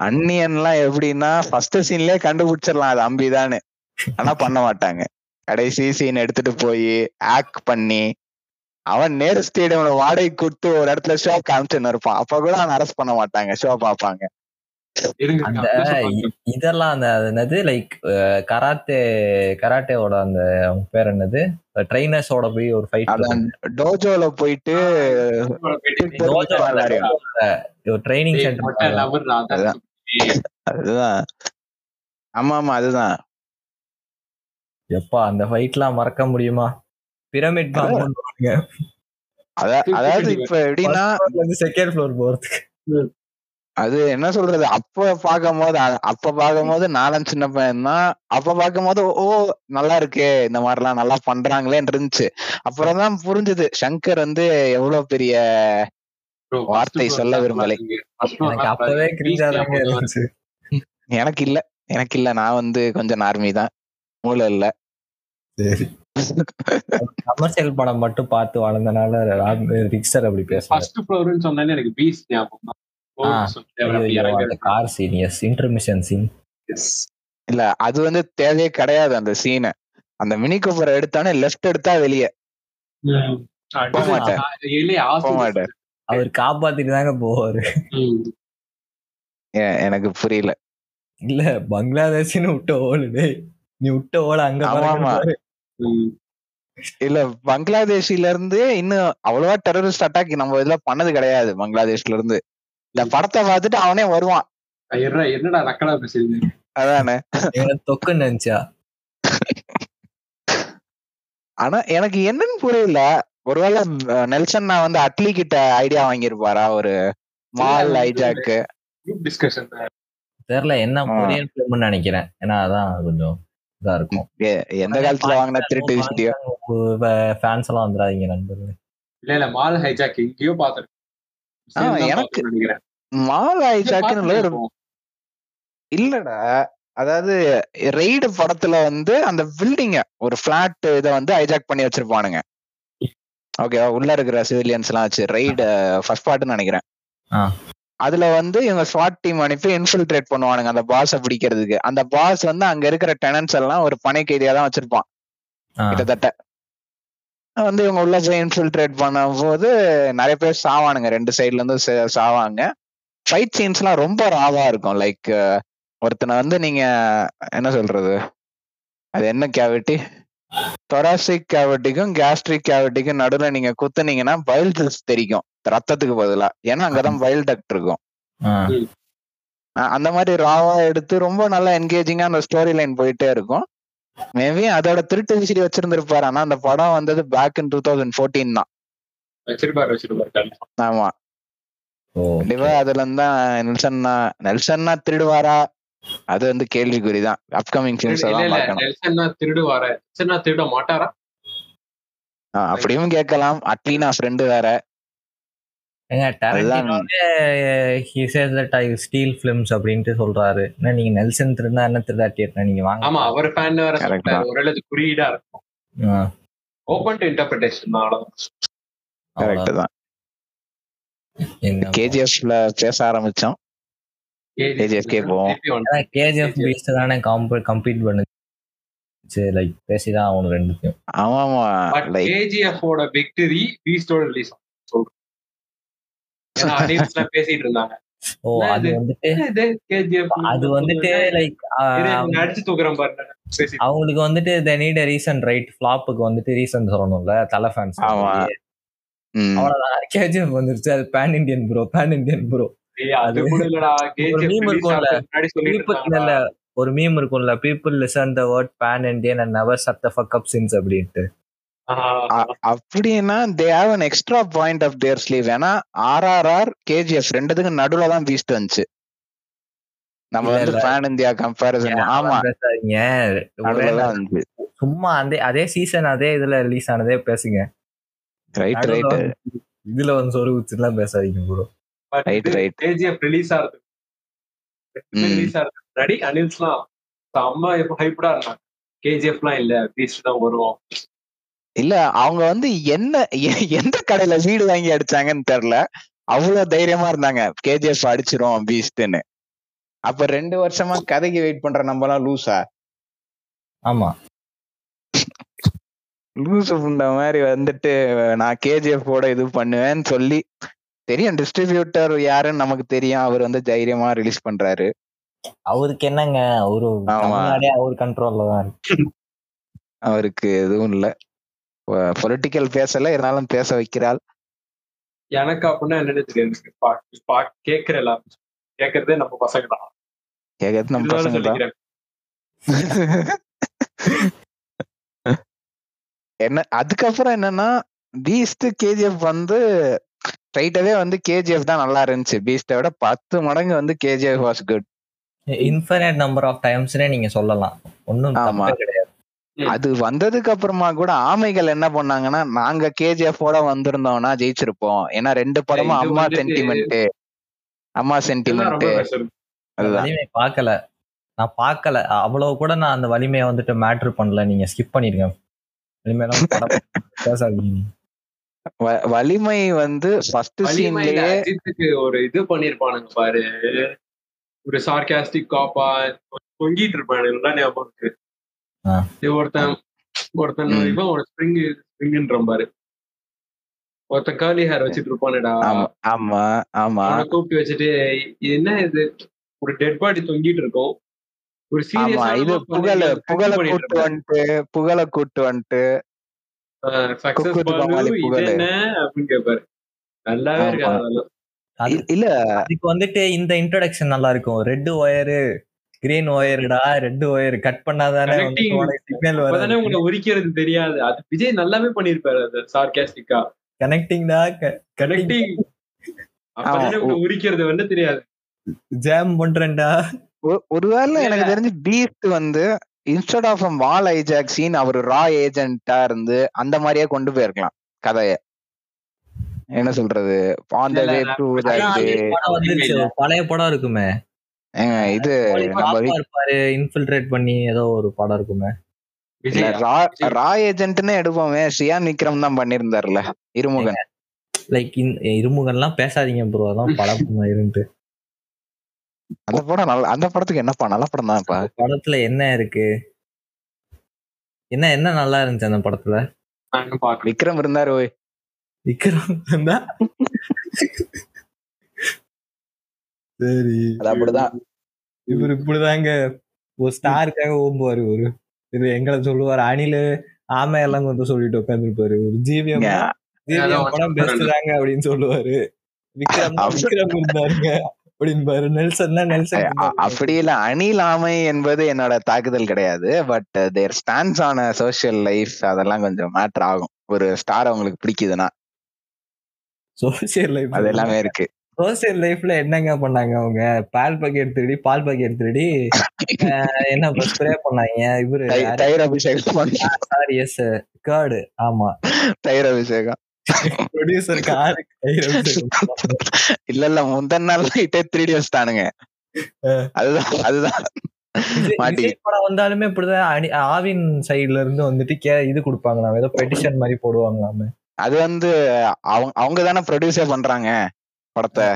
அன்னியன்லாம் எப்படின்னா ஃபர்ஸ்ட் சீன்லயே கண்டுபிடிச்சிடலாம் அது அம்பிதானு, ஆனா பண்ண மாட்டாங்க. கடைசி சீன் எடுத்துட்டு போய் ஆக்ட் பண்ணி அவன் நேரு ஸ்டேடியம்ல வாடகை கொடுத்து ஒரு இடத்துல ஷோ காமிச்சுன்னு இருப்பான், அப்ப கூட அவன் அரெஸ்ட் பண்ண மாட்டாங்க, ஷோ பாப்பாங்க. அந்த இதெல்லாம் அந்த என்னது லைக் கராத்தே கராட்டேவோட அந்த பேர் என்னது ட்ரைனர்ஸோட போய் ஒரு ஃபைட் டோஜோல போயிட்டு ட்ரைனிங் சென்டர் அதுதான். ஆமா ஆமா அதுதான். எப்பா அந்த ஃபைட்லாம் மறக்க முடியுமா? பிரமிட் அதாவது இப்ப எப்படின்னா செகண்ட் ஃப்ளோர் போறதுக்கு அது என்ன சொல்றது, அப்ப பாக்கும் போது அப்ப பாக்கும் போது நாலஞ்சு சின்ன பையன் தான், அப்ப பாக்கும் போது ஓ நல்லா இருக்கு இந்த மாதிரி எல்லாம் நல்லா பண்றாங்களேன்னு இருந்துச்சு. அப்புறம் தான் புரிஞ்சது சங்கர் வந்து எவ்வளவு பெரிய வார்த்தை சொல்ல விரும்பலை. அப்பவே எனக்கு இல்ல எனக்கு இல்ல நான் வந்து கொஞ்சம் நார்மி தான், மூளை இல்ல. கமர்ஷியல் படம் மட்டும் பார்த்து வளர்ந்தனால அப்படி பேசுறேன் சொன்னாலே எனக்கு பீஸ் ஞாபகம். இல்ல அது வந்து தேவையே கிடையாது அந்த சீனை. அந்த மினி கூப்பர் எடுத்தானே லெஃப்ட் எடுத்தா வெளியே அவர் காப்பாத்திட்டு தாங்க போவாரு. எனக்கு புரியல. இல்ல பங்களாதேஷ் விட்ட ஓடுது நீ விட்ட ஓட அங்க. ஆமா இல்ல பங்களாதேஷ்ல இருந்து இன்னும் அவ்வளவா டெரரிஸ்ட் அட்டாக் நம்ம இதெல்லாம் பண்ணது கிடையாது. பங்களாதேஷ்ல இருந்து இந்த படத்தை பார்த்துட்டு அவனே வருவான். என்னடா நக்கலா பேசுது அதானே தொக்கு நினைச்சா. ஆனா எனக்கு என்னன்னு புரியல, ஒருவேளை நெல்சன் நான் வந்து அட்லி கிட்ட ஐடியா வாங்கியிருப்பாரா ஒரு மால் ஐஜாக்கு தெரியல. என்ன கொரியன் ஃபிலிம்னு நினைக்கிறேன், ஏன்னா அதான் கொஞ்சம் இதா இருக்கும். எந்த காலத்துல வாங்கினா திருட்டு வீடியோ ஃபேன்ஸ் எல்லாம் வந்துடாதீங்க நண்பர்களே. இல்ல இல்ல மால் ஹைஜாக் எங்கேயோ பாத்துருக்கேன். எனக்கு மால் ஹைஜாக்குன்னு இல்லடா, அதாவது ரெய்டு படத்துல வந்து அந்த பில்டிங்க ஒரு பிளாட் இதை வந்து ஹைஜாக் பண்ணி வச்சிருப்பானுங்க. ஓகேவா, உள்ள இருக்கிற சிவிலியன்ஸ் எல்லாம் வச்சு ரெய்டு ஃபர்ஸ்ட் பார்ட்னு நினைக்கிறேன். அதுல வந்து இவங்க ஸ்வாட் டீம் அனுப்பி இன்ஃபில்ட்ரேட் பண்ணுவானுங்க அந்த பாஸை பிடிக்கிறதுக்கு. அந்த பாஸ் வந்து அங்க இருக்கிற டெனன்ஸ் எல்லாம் ஒரு பனை கைதியா தான் வச்சிருப்பான் கிட்டத்தட்ட. வந்து இவங்க உள்ள போய் இன்ஃபில்ட்ரேட் பண்ணும் போது நிறைய பேர் சாவானுங்க, ரெண்டு சைட்ல இருந்து சாவாங்க. ஃபைட் சீன்ஸ் எல்லாம் ரொம்ப ராவா இருக்கும். லைக் ஒருத்தனை வந்து நீங்க என்ன சொல்றது, அது என்ன கேவிட்டி, தொராசிக் கேவிட்டிக்கும் கேஸ்ட்ரிக் கேவிட்டிக்கும் நடுவில் நீங்க குத்துனீங்கன்னா பைல் டக்ட் தெரிக்கும் ரத்தத்துக்கு பதிலா, ஏன்னா அங்கதான் பைல் டக்ட் இருக்கும். அந்த மாதிரி ராவா எடுத்து ரொம்ப நல்லா என்கேஜிங்கா அந்த ஸ்டோரி லைன் போயிட்டே இருக்கும். மேபி அதோட திருட்டு விசிடி வச்சிருந்திருப்பாரு. ஆனா அந்த படம் வந்தது back in two thousand fourteen தான். ஆமா, கண்டிப்பா அதுல இருந்தா நெல்சன்னா நெல்சன்னா திருடுவாரா அது வந்து கேள்விக்குறிதான். அப்கமிங் திருட மாட்டாரா அப்படியும் கேட்கலாம். அட்லீனா ஃப்ரெண்டு வேற. கேஜிஎஃப்ல பேச ஆரம்பிச்சோம். கேஜிஎஃப்கே போவோம். கேஜிஎஃப் பீஸ்ட் தான கம்பீட் பண்ணுச்சு. லைக் பேசிதான் அவனுக்கு ரெண்டுத்தையும். ஆமா ஆமா, லைக் கேஜிஎஃப் ஓட விக்டரி பீஸ்டோட ரிலீஸ் சொல்றேன். நான் ஆடியன்ஸ்ல பேசிட்டு இருந்தாங்க. ஓ அது வந்துட்டு கேஜிஎஃப் அது வந்துட்டு லைக் அடிச்சு தூக்குறேன் பாருங்க. அவங்களுக்கு வந்துட்டு they need a reason, right? ஃப்ளாப்புக்கு வந்துட்டு ரீசன் சொல்லணும்ல தல ஃபேன்ஸ். ஆமா அவ்வளவுதான். கேஜிஎஃப் வந்துருச்சு. அது pan Indian bro, pan Indian bro. ஒரு மீம் இருக்கும்ல, people listen the word pan Indian and never shut the fuck up since அப்படின்ட்டு. அப்படின்னா they have an extra point of their sleeve. ஏன்னா R R R K G F ரெண்டுத்துக்கு நடுவுல தான் Beast வந்துச்சு. நம்ம வந்து pan India comparison. ஆமா சும்மா அந்த அதே சீசன் அதே இதுல ரிலீஸ் ஆனதே பேசுங்க. ரைட் ரைட், இதுல வந்து ஒரு உச்சலாம் பேசாதீங்க bro. Right, right. K G F release ஆறது. release ஆறது. Ready? Anilsலாம் அம்மா எப்ப ஹைப்டா இருந்தாங்க. K G F-லாம் இல்ல, Beast தான் வரும். இல்ல அவங்க வந்து என்ன எந்த கடையில வீடு வாங்கி அடிச்சாங்கன்னு தெரியல. அவ்வளவு தைரியமா இருந்தாங்க K G F அடிச்சிரும் Beast-ன்னு. அப்ப ரெண்டு வருஷமா கதைக்கு வெயிட் பண்ற நம்மலாம் லூசா? ஆமா லூஸ் புண்ட மாதிரி வந்துட்டு நான் K G F-ஓட இது பண்ணுவேன்னு சொல்லி தெரியும். டிஸ்ட்ரிபியூட்டர் யாருன்னு நமக்கு தெரியும். அவர் வந்து தைரியமா ரிலீஸ் பண்றாரு. அவருக்கு என்னங்க, அவரு அவர் கண்ட்ரோல்ல தான் இருக்கு. அவருக்கு எதுவும் இல்ல. பொலிட்டிக்கல் பேசல இருந்தாலும் பேச வைக்கிறாள். எனக்கு அப்படின்னா என்னன்னு தெரியாது. கேக்குற எல்லாரும் கேக்குறதே நம்ம பசங்க தான். கேக்குறது நம்ம பசங்க தான். என்ன அதுக்கப்புறம் என்னன்னா பீஸ்ட் கேஜிஎஃப் வந்து ஸ்ட்ரைட்டாவே வந்து கேஜிஎஃப் தான் நல்லா இருந்துச்சு. பீஸ்ட்டை விட பத்து மடங்கு வந்து KGF was good. Infinite number of டைம்ஸ்னே நீங்க சொல்லலாம், ஒன்றும் தப்பு கிடையாது. அது வந்ததுக்கு அப்புறமா கூட ஆமைகள் என்ன பண்ணாங்கன்னா, நாங்க கேஜிஎஃபோட வந்திருந்தோம்னா ஜெயிச்சிருப்போம். ஏன்னா ரெண்டு படமும் அம்மா சென்டிமெண்ட் அம்மா சென்டிமெண்ட் அதுதான். பார்க்கல நான் பார்க்கல அவ்வளவு கூட. நான் அந்த வலிமையை வந்துட்டு மேட்ரு பண்ணல. நீங்க ஸ்கிப் பண்ணிருங்க. வலிமையெல்லாம் படம் பேசாதீங்க. வலிமை வந்து ஃபர்ஸ்ட் சீன்லயே அஜித்துக்கு ஒரு இது பண்ணிருப்பானுங்க பாரு. ஒரு சார்காஸ்டிக் காப்பா தொங்கிட்டு இருப்பானுக்கு. ஒருத்தன் ஒருத்தன் இவன் ஒரு ஸ்ப்ரிங் ஸ்ப்ரிங்ன்றான் பாரு. ஒருத்தன் கார்லி ஹேர் வச்சிட்டு இருப்பானடா. ஆமா ஆமா, கூப்பிட்டு வச்சுட்டு என்ன இது ஒரு டெட் பாடி தொங்கிட்டு இருக்கும். ஒரு சீரியஸா புகழ புகழ கூட்டு வந்துட்டு புகழ கூட்டு வந்துட்டு தெரியாது. அது விஜய் நல்லாவே பண்ணிருப்பாரு. உரிக்கிறது வந்து தெரியாது. ஜாம் பண்றேன்டா. ஒருவேளை எனக்கு தெரிஞ்சு பீஸ்ட் வந்து instead of wall hijack scene அவர் ரா ஏஜென்ட்டா இருந்து அந்த மாதிரியே கொண்டு போயிருக்கலாம் கதைய. என்ன சொல்றது, பழைய படம் இருக்குமே இது இன்ஃபில்ட்ரேட் பண்ணி ஏதோ ஒரு படம் இருக்குமே, ராய் ஏஜென்ட்னே எடுப்போமே, சியான் விக்ரம் தான் பண்ணிருந்தாருல இருமுகன். லைக் இருமுகன்லாம் பேசாதீங்க ப்ரோ, அதான் படம் இருந்து. அந்த படம் அந்த படத்துக்கு என்னப்பா நல்ல படம் தான்ப்பா. படத்துல என்ன இருக்கு, என்ன என்ன நல்லா இருந்துச்சு அந்த படத்துல? விக்ரம் இருந்தாரு, விக்ரம் இருந்தா சரி அது அப்படிதான். இவர் இப்படிதாங்க ஒரு ஸ்டாருக்காக ஓம்புவாரு, ஒரு இது எங்களை சொல்லுவாரு, அணில ஆமை எல்லாம் கொஞ்சம் சொல்லிட்டு உட்காந்துருப்பாரு, ஒரு ஜீவியம் ஜீவியம் படம் பெஸ்ட் தாங்க அப்படின்னு சொல்லுவாரு. விக்ரம் விக்ரம் இருந்தாருங்க அப்படின்பாரு. நெல்சன் தான் நெல்சன். அப்படி இல்ல, அணில் ஆமை என்பது என்னோட தாக்குதல் கிடையாது, but their stands on social life அதெல்லாம் கொஞ்சம் மேட்டர் ஆகும். ஒரு ஸ்டார் அவங்களுக்கு பிடிக்குதுன்னா சோசியல் லைஃப் அது எல்லாமே இருக்கு. சோசியல் லைஃப்ல என்னங்க பண்ணாங்க அவங்க? பால் பாக்கெட் திருடி பால் பாக்கெட் திருடி என்ன ஸ்ப்ரே பண்ணாங்க இவரு, தயிர் அபிஷேகம். Sorry, S card. ஆமா, தயிர் அபிஷேகம். ப்ரொடியூசர் கார்டு தயிர் அபிஷேகம். இல்ல இல்ல முந்தன் நாள் நைட்டே திருடி வச்சுட்டானுங்க. அதுதான் அதுதான் படம் வந்தாலுமே இப்படிதான். ஆவின் சைட்ல இருந்து வந்துட்டு கே இது கொடுப்பாங்களாம், ஏதோ பெட்டிஷன் மாதிரி போடுவாங்களாமே. அது வந்து அவங்க அவங்க தானே ப்ரொடியூசே பண்றாங்க படத்தை.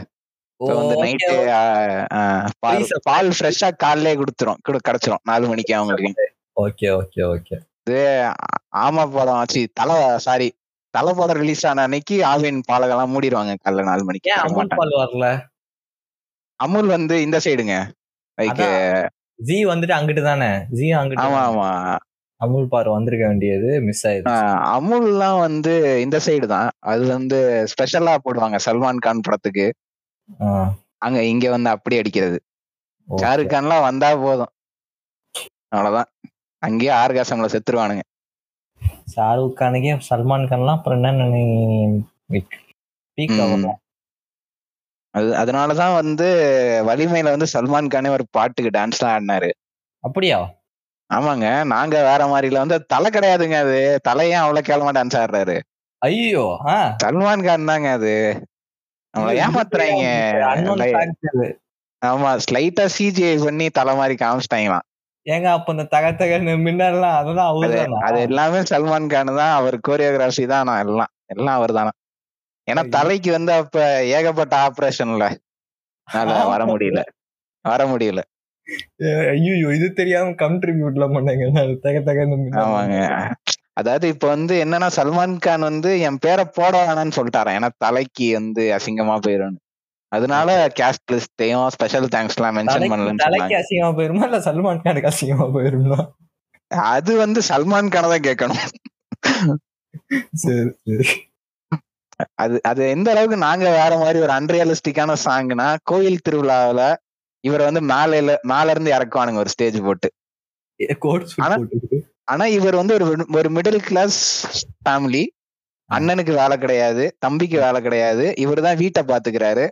பால் ஃப்ரெஷ்ஷா காலையிலே குடுத்துரும் கிடைச்சிரும் நாலு மணிக்கு அவங்களுக்கு. இது ஆமா படம் ஆச்சு தலை. சாரி, தலை படம் ரிலீஸ் ஆன அன்னைக்கு ஆவின் பாலகெல்லாம் மூடிடுவாங்க காலைல நாலு மணிக்கு. அமுல் வந்து இந்த சைடுங்க, ஜி வந்துட்டு அங்கிட்டு தானே. ஜி அங்கிட்டு. ஆமா ஆமா, அமுல் பார் வந்திருக்க வேண்டியது மிஸ் ஆயிடுச்சு. அமுல்லாம் வந்து இந்த சைடு தான். அது வந்து ஸ்பெஷலா போடுவாங்க சல்மான் கான் படத்துக்கு. அங்க இங்க வந்து அப்படி அடிக்கிறது. ஷாருக் கான்லாம் வந்தா போதும், அவ்வளவுதான். அங்கேயே ஆர்காசம்ல செத்துருவானுங்க. ஷாருக் கானுக்கே சல்மான் கான்லாம் அப்புறம் என்ன? அது அதனாலதான் வந்து வலிமையில வந்து சல்மான் கானே ஒரு பாட்டுக்கு டான்ஸ் எல்லாம் ஆடினாரு. அப்படியா? ஆமாங்க. நாங்க வேற மாதிரில வந்து தலை கிடையாதுங்க, அது தலையே அவ்வளவு கேவலமா டான்ஸ் ஆடுறாரு. ஐயோ, சல்மான் கான் தாங்க அது. நம்மள ஏமாத்துறாங்க. ஆமா, ஸ்லைட்டா சிஜி பண்ணி தலை மாதிரி காமிச்சிட்டாங்களாம். ஏங்க அப்ப இந்த தக தகன்னு மின்னலாம் அதெல்லாம் அவரு. அது எல்லாமே சல்மான் கான் தான், அவர் கோரியோகிராஃபி தான், எல்லாம் எல்லாம் அவர் தானா. ஏன்னா தலைக்கு வந்து அப்ப ஏகப்பட்ட ஆப்ரேஷன்ல வர முடியல வர முடியல ஐயோ, இது தெரியாம கம்ட்ரிபியூட்ல பண்ணாங்க. அதாவது இப்ப வந்து என்னன்னா, சல்மான் கான் வந்து என் பேரை போட வேணான்னு சொல்லிட்டாரான், ஏன்னா தலைக்கு வந்து அசிங்கமா போயிடும். அதனால கேஸ்ட் லிஸ்டையும் ஸ்பெஷல் தேங்க்ஸ் எல்லாம் மென்ஷன் பண்ணல. தலைக்கு அசிங்கமா போயிருமா இல்ல சல்மான் கானுக்கு அசிங்கமா போயிருமா? அது வந்து சல்மான் கானை தான் கேட்கணும். சரி சரி. அது அது எந்த அளவுக்கு நாங்க வேற மாதிரி ஒரு அன்ரியலிஸ்டிக்கான சாங்னா, கோயில் திருவிழாவில இவரை வந்து மேல மேல இருந்து இறக்குவானுங்க ஒரு ஸ்டேஜ் போட்டு. ஆனா இவர் வந்து ஒரு ஒரு மிடில் கிளாஸ் ஃபேமிலி, அண்ணனுக்கு வேலை கிடையாது, தம்பிக்கு வேலை கிடையாது, இவர் தான் வீட்டை பாத்துக்கிறாரு.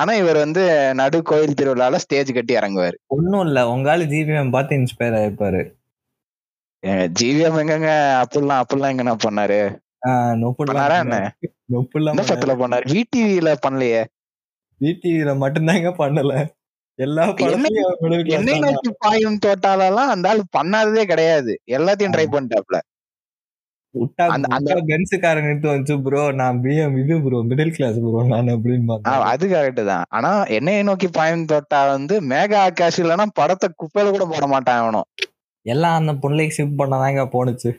ஆனா இவர் வந்து நடு கோயில் திருவிழாவில ஸ்டேஜ் கட்டி இறங்குவாரு. ஒன்னும் இல்ல, உங்களால ஜிவிஎம் பார்த்து இன்ஸ்பயர் ஆயிருப்பாரு. ஜிவிஎம் எங்கங்க அப்படிலாம் அப்படிலாம் எங்க நான் பண்ணாரு பாயும் தோட்டாலாம் அந்த ஆளு பண்ணாததே கிடையாது. எல்லாத்தையும் ட்ரை பண்ணிட்டாப்ல. அது கரெக்ட் தான். ஆனா என்னைய நோக்கி பாயும் தோட்டா வந்து மேகா ஆகாஷ் இல்லன்னா படத்தை குப்பையில கூட போட மாட்டான். எல்லாம் அந்த பொண்ணுக்கு ஷிஃப்ட் பண்ணதாங்க போனுச்சு.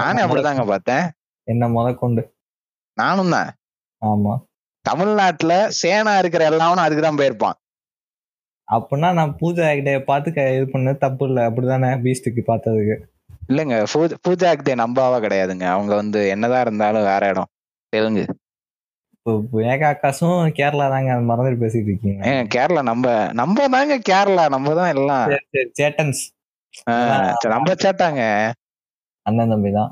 நானே அப்படிதாங்க பார்த்தேன். என்ன முத கொண்டு நானும் தான். ஆமா, தமிழ்நாட்டுல சேனா இருக்கிற எல்லாவனும் அதுக்குதான் போயிருப்பான். அப்படின்னா நான் பூஜா ஹெக்டே பாத்து இது பண்ண தப்பு இல்லை, அப்படிதானே? பீஸ்டுக்கு பார்த்ததுக்கு இல்லைங்க. பூஜா ஹெக்டே நம்பாவா கிடையாதுங்க. அவங்க வந்து என்னதான் இருந்தாலும் வேற இடம் தெலுங்கு. மேகா ஆகாஷும் கேரளா தாங்க. அது மறந்துட்டு பேசிட்டு இருக்கீங்க. கேரளா நம்ம நம்ம தாங்க கேரளா நம்ம தான் எல்லாம். சேட்டன்ஸ் நம்ம சேட்டாங்க அண்ணன் தம்பி தான்.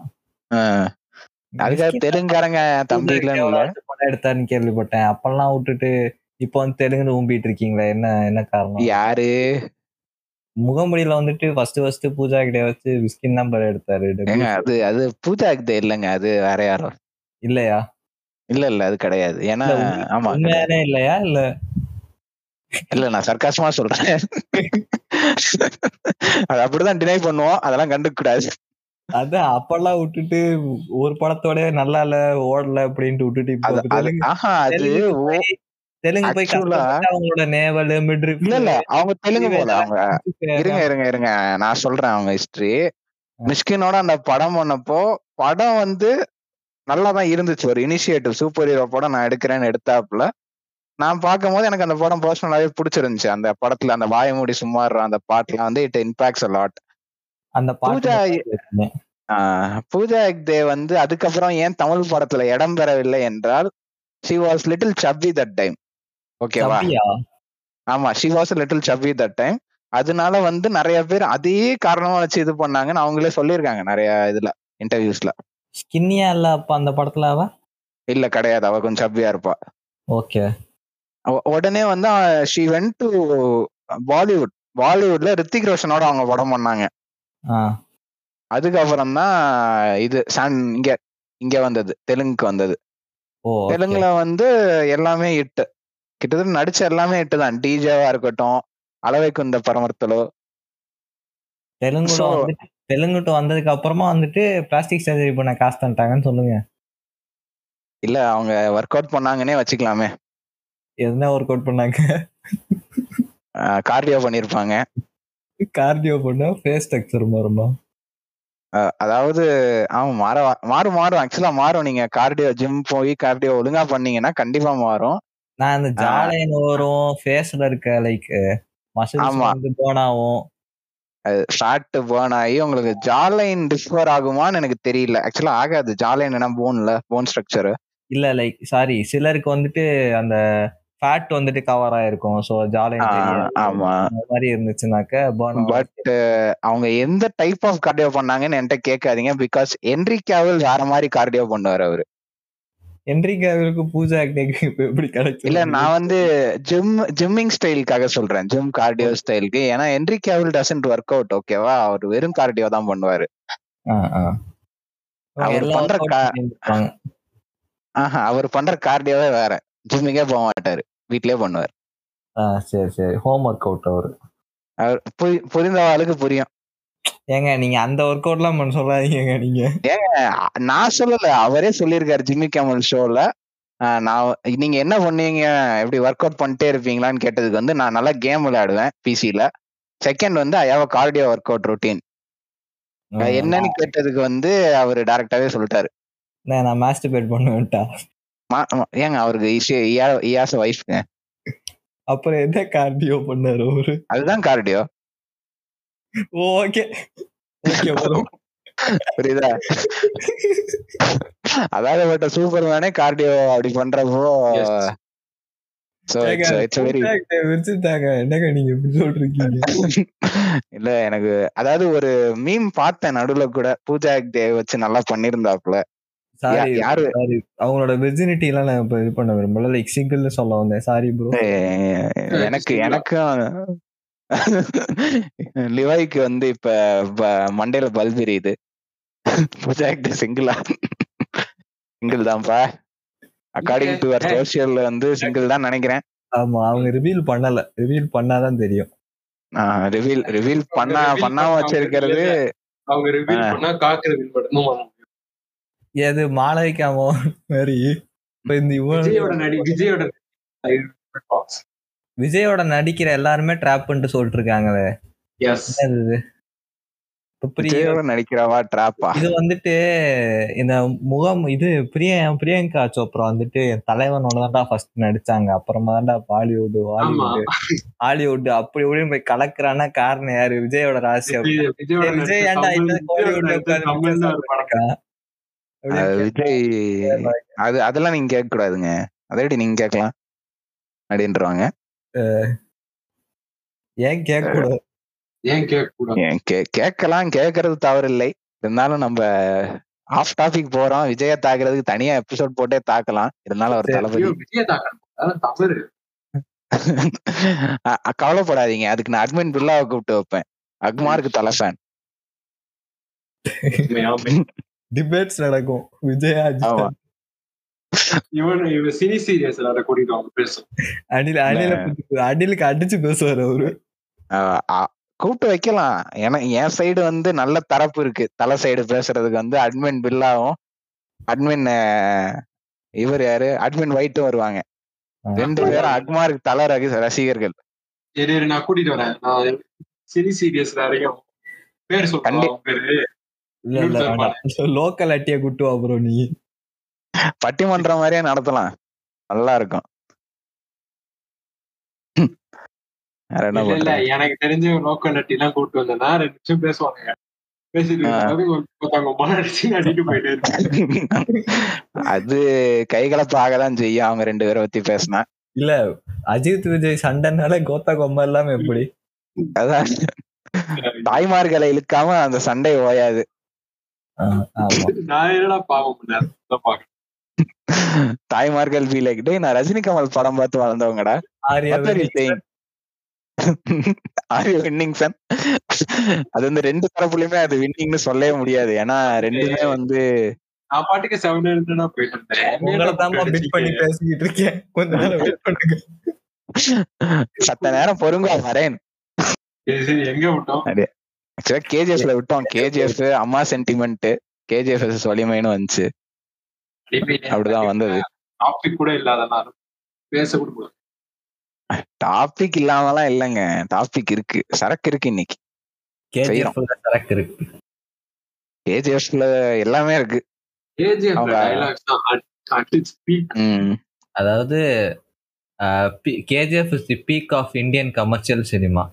அதுக்காக தெலுங்குக்காரங்க தம்பிகளும் எடுத்தாருன்னு கேள்விப்பட்டேன். அப்பெல்லாம் விட்டுட்டு இப்ப வந்து தெலுங்குன்னு ஊம்பிட்டு இருக்கீங்களா? என்ன என்ன காரணம்? யாரு முகமுடியில வந்துட்டு ஃபர்ஸ்ட் ஃபர்ஸ்ட் பூஜா ஹெக்டே வச்சு விஸ்கின் தான் படம் எடுத்தாரு. அது அது பூஜா ஹெக்டே இல்லைங்க, அது வேற யாரும் இல்லையா? இல்ல இல்ல அது கிடையாது. ஏன்னா ஆமா இல்லையா இல்ல இல்ல நான் சர்க்காசமா சொல்றேன், அது அப்படிதான் டினை பண்ணுவோம், அதெல்லாம் கண்டுக்க கூடாது. அதான் அப்பெல்லாம் விட்டுட்டு ஒரு படத்தோட நல்லா இல்ல ஓடல அப்படின்ட்டு விட்டுட்டு தெலுங்கு போய் அவங்களோட நேவல் மிட்ரி இல்ல இல்ல அவங்க தெலுங்கு போல அவங்க இருங்க இருங்க இருங்க நான் சொல்றேன் அவங்க ஹிஸ்டரி. மிஷ்கினோட அந்த படம் பண்ணப்போ படம் வந்து நல்லாதான் இருந்துச்சு, ஒரு இனிஷியேட்டிவ் சூப்பர் ஹீரோ படம் நான் எடுக்கிறேன்னு எடுத்தாப்புல. நான் பார்க்கும் போது எனக்கு அந்த படம் பர்சனலாவே பிடிச்சிருந்துச்சு. அந்த படத்துல அந்த வாயமூடி சுமார் அந்த பாட்டுலாம் வந்து இட் இம்பாக்ட்ஸ் அ லாட். அந்த பூஜா பூஜா ஹெக்டே வந்து அதுக்கப்புறம் ஏன் தமிழ் படத்துல இடம் பெறவில்லை என்றால் she was little chubby that time. Okay va ama she was little chubby that time. அதனால வந்து நிறைய பேர் அதே காரணமா வச்சு இது பண்ணாங்கன்னு அவங்களே சொல்லிருக்காங்க நிறைய இதுல இன்டர்வியூஸ்ல. ஸ்கின்னியா இல்ல அப்ப அந்த படத்துல அவ இல்ல கிடையாது, அவ கொஞ்சம் chubby-ஆ இருப்பா. ஓகே உடனே வந்து she went to Bollywood. Bollywoodல Hrithik ரோஷனோட அவங்க படம் பண்ணாங்க. அதுக்கப்புறம் தான் இது இங்க இங்க வந்தது, தெலுங்குக்கு வந்தது. தெலுங்குல வந்து எல்லாமே இட்டு கிட்டத்தட்ட நடிச்ச எல்லாமே இட்டு தான், டிஜேவா இருக்கட்டும் அளவைக்கு இந்த பரமர்த்தலோ. தெலுங்கு தெலுங்குட்டு வந்ததுக்கு அப்புறமா வந்துட்டு பிளாஸ்டிக் சர்ஜரி பண்ண காசு தந்துட்டாங்கன்னு சொல்லுங்க. இல்ல அவங்க ஒர்க் அவுட் பண்ணாங்கன்னே வச்சுக்கலாமே. என்ன ஒர்க் அவுட் பண்ணாங்க? கார்டியோ பண்ணிருப்பாங்க. கார்டியோ பண்ணா ஃபேஸ் ஸ்ட்ரக்சர் மாறுமா? அதாவது ஆமாம் மாறும் மாறும் மாறும் ஆக்சுவலா மாறும். நீங்க கார்டியோ ஜிம் போய் கார்டியோ ஒழுங்கா பண்ணீங்கன்னா கண்டிப்பா மாறும். நான் இந்த ஜாலைன் வரும், ஃபேஸ்ல இருக்க லைக் மசில்ஸ் வந்து பர்ன் ஆகும், ஃபேட் பர்ன் ஆகி உங்களுக்கு ஜாலைன் டிஸ்ஃபர் ஆகுமான்னு எனக்கு தெரியல. ஆக்சுவலா ஆகாது. ஜாலைன் என்ன போன்ல போன் ஸ்ட்ரக்சர் இல்ல லைக் சாரி சிலருக்கு வந்துட்டு அந்த ஃபேட் வந்துட்டு கவர் ஆயிருக்கும். சோ ஜாலைன் ஆமா அந்த மாதிரி இருந்துச்சுனாக்க பர்ன். பட் அவங்க எந்த டைப் ஆஃப் கார்டியோ பண்ணாங்கன்னு என்கிட்ட கேட்காதீங்க, பிகாஸ் ஹென்றி கேவல் வேற மாதிரி கார்டியோ பண்ணுவார் அவரு. ஹென்றி கேவலுக்கு பூஜா ஹெக்டேக்கு எப்படி கிடைச்சது? இல்ல நான் வந்து ஜிம் ஜிம்மிங் ஸ்டைலுக்காக சொல்றேன், ஜிம் கார்டியோ ஸ்டைலுக்கு. ஏன்னா Henry Cavill doesn't work out, ஓகேவா? அவர் வெறும் கார்டியோ தான் பண்ணுவாரு. அவர் பண்ற ஆஹ் அவர் பண்ற கார்டியோவே வேற. ஜிம்மிங்கே போக மாட்டாரு, வீட்லயே பண்ணுவார். சரி சரி ஹோம் ஒர்க் அவுட் அவரு. அவர் புரிந்தவாளுக்கு புரியும். ஏங்க நீங்க அந்த ஒர்க் அவுட்லாம் சொல்லாதீங்க. நீங்க ஏங்க நான் சொல்லல, அவரே சொல்லியிருக்காரு ஜிம்மி கேமல் ஷோல. நான் நீங்க என்ன பண்ணுவீங்க எப்படி ஒர்க் அவுட் பண்ணிட்டே இருப்பீங்களான்னு கேட்டதுக்கு வந்து நான் நல்லா கேம் விளையாடுவேன் பிசில. செகண்ட் வந்து I have a cardio work out routine. என்னன்னு கேட்டதுக்கு வந்து அவரு டைரக்டாவே சொல்லிட்டாரு, நான் மாஸ்டர்பேட் பண்ணுவேன்டா. ஏங்க அவருக்கு ஈஸியா வைஃப்ங்க. அப்புறம் என்ன கார்டியோ பண்ணாரு அவரு? அதுதான் கார்டியோ. ஓகே ஓகே புரியுதா? அதாவது சூப்பர் மேனே கார்டியோ அப்படி பண்றப்போ என்னங்க நீங்க இப்படி சொல்றீங்க? இல்ல எனக்கு அதாவது ஒரு மீம் பார்த்தேன் நடுவுல கூட, பூஜா ஹெக்டே வச்சு நல்லா பண்ணிருந்தாப்புல. அவங்களோட வெர்ஜினிட்டி எல்லாம் இது பண்ண விரும்பல, லைக் சிங்கிள்னு சொல்ல வந்தேன். Sorry bro. எனக்கு எனக்கும் லிவாய்க்கு வந்து இப்ப மண்டேல பல்ப் எரியுது. சிங்கிளா? சிங்கிள் தான்ப்பா, அக்கார்டிங் டு அவர் சோஷியல்ல வந்து சிங்கிள் தான் நினைக்கிறேன். ஆமா அவங்க ரிவீல் பண்ணல, ரிவீல் பண்ணாதான் தெரியும். ரிவீல் ரிவீல் பண்ணா பண்ணாம வச்சிருக்கிறது. அவங்க ரிவீல் பண்ணா காக்கு ரிவீல் பண்ணணும். ஏது மாலவிகாமோ மாதிரி விஜயோட நடிக்கிற எல்லாருமே ட்ராப் பண்ணிட்டு சொல்லிட்டு இருக்காங்களே. நடிக்கிறவா ட்ராப்பா? இது வந்துட்டு இந்த முகம் இது பிரிய பிரியங்கா சோப்ரா வந்துட்டு என் தலைவனோட தான்டா ஃபர்ஸ்ட் நடிச்சாங்க, அப்புறமா தான்டா பாலிவுட் ஹாலிவுட் ஹாலிவுட் அப்படி இப்படின்னு போய் கலக்குறான்னா காரணம் யாரு? விஜயோட ராசி. விஜய் ஏன்டா இன்னும் கோலிவுட்ல உட்கார்ந்து விஜய் அது அதெல்லாம் நீங்க கேட்க கூடாதுங்க, அதே நீங்க கேட்கலாம் அப்படின்றாங்க. ஏன் கேட்க கூடாது? ஏன் கேட்க கூடாது? கேட்கலாம், கேட்கறது தவறு இல்லை. இருந்தாலும் நம்ம ஆஃப் டாபிக் போறோம். விஜய தாக்குறதுக்கு தனியா எபிசோட் போட்டே தாக்கலாம். இருந்தாலும் ஒரு தளபதி விஜய தாக்கணும் தவறு. கவலைப்படாதீங்க, அதுக்கு நான் அட்மின் பில்லாவை கூப்பிட்டு வைப்பேன். அக்மாருக்கு தலை ஃபேன் டிபேட்ஸ் நடக்கும் விஜயா. அடிச்சு பேசுவாரு அவரு. கூப்பிட்டு வைக்கலாம். ஏன்னா என் சைடு வந்து நல்ல தரப்பு இருக்கு. தலை சைடு பேசுறதுக்கு வந்து அட்மின் பில்லாவும் அட்மின் இவர் யாரு அட்மின் வைட்டும் வருவாங்க. ரெண்டு பேரும் அட்மார்க் தலை ரசிகர்கள். நான் கூட்டிட்டு வரேன். சினி சீரியஸ் வரைக்கும் பேர் சொல்ல லோக்கல் அட்டியா கூட்டுவா. அப்புறம் நீ பட்டிமன்றம் மாதிரியே நடத்தலாம், நல்லா இருக்கும். எனக்கு தெரிஞ்ச லோக்கல் அட்டிலாம் கூப்பிட்டு வந்தேன்னா ரெண்டு நிமிஷம் பேசுவாங்க. அது கைகலப்பாகதான் செய்யும். அவங்க ரெண்டு பேரை பத்தி பேசினா இல்ல அஜித் விஜய் சண்டைனால கோத்தா கொம்பா இல்லாம எப்படி அதான் தாய்மார்களை இழுக்காம அந்த சண்டை ஓயாது. தாய்மார்கள் பீலைக்கிட்டே நான் ரஜினி கமல் படம் பார்த்து வளர்ந்தவங்கடா. அது வந்து ரெண்டு தரப்புலயுமே அது வின்னிங்னு சொல்லவே முடியாது. ஏன்னா ரெண்டுமே வந்து நான் பாட்டுக்கு செவன் எழுதுனா போயிட்டு இருக்கேன். சத்த நேரம் பொறுங்க வரேன். எங்க விட்டோம்? ஆக்சுவலா கேஜிஎஃப்ல விட்டோம். கேஜிஎஃப் அம்மா சென்டிமெண்ட் கேஜிஎஃப் வலிமைன்னு வந்துச்சு. அப்படிதான் வந்தது. டாபிக் கூட இல்லாதனால பேச கூட டாபிக் இல்லாமலாம் இல்லைங்க. டாபிக் இருக்கு, சரக்கு இருக்கு. இன்னைக்கு சரக்கு இருக்கு. கேஜிஎஃப்ல எல்லாமே இருக்கு. அதாவது KGF is the peak of Indian commercial cinema.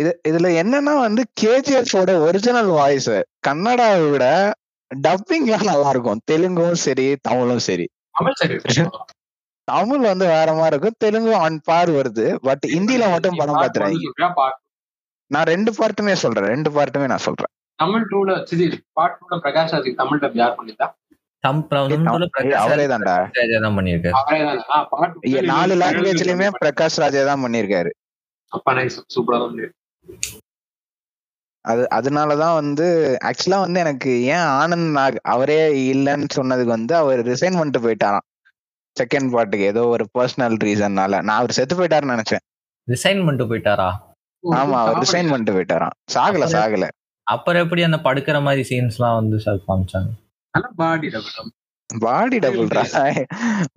இது இதுல என்னன்னா வந்து கேஜிஎஃப்ஓட ஒரிஜினல் வாய்ஸ் கன்னடாவை விட டப்பிங் நல்லா இருக்கும். தெலுங்கும் சரி, தமிழும் சரி. தமிழ் வந்து வேற மாதிரி இருக்கும், தெலுங்கு ஆன் பார் வருது. பட் இந்தியில மட்டும் படம் பாத்துறாங்க. நான் ரெண்டு பார்ட்டுமே சொல்றேன். ரெண்டு பார்ட்டுமே நான் சொல்றேன். தமிழ் டூல பார்ட் டூல பிரகாஷ் ராஜ் தமிழ் டப் யார் பண்ணிட்டா? அவரே தான்டா பண்ணிருக்காரு. நாலு லாங்குவேஜ்லயுமே பிரகாஷ் ராஜே தான் பண்ணிருக்காரு. அது அதனாலதான் வந்து ஆக்சுவலா வந்து எனக்கு ஏன் ஆனந்த் நாக் அவரே இல்லைன்னு சொன்னதுக்கு வந்து அவர் ரிசைன் பண்ணிட்டு போயிட்டாராம் செகண்ட் பார்ட்டுக்கு, ஏதோ ஒரு பர்சனல் ரீசன்னால. நான் அவர் செத்து போயிட்டாருன்னு நினைச்சேன். ரிசைன் பண்ணிட்டு போயிட்டாரா? ஆமா, அவர் ரிசைன் பண்ணிட்டு போயிட்டாராம். சாகல சாகல. அப்புறம் எப்படி அந்த படுக்கிற மாதிரி சீன்ஸ்லாம் வந்து காமிச்சாங்க? பாடி டபுள் பாடி டபுள்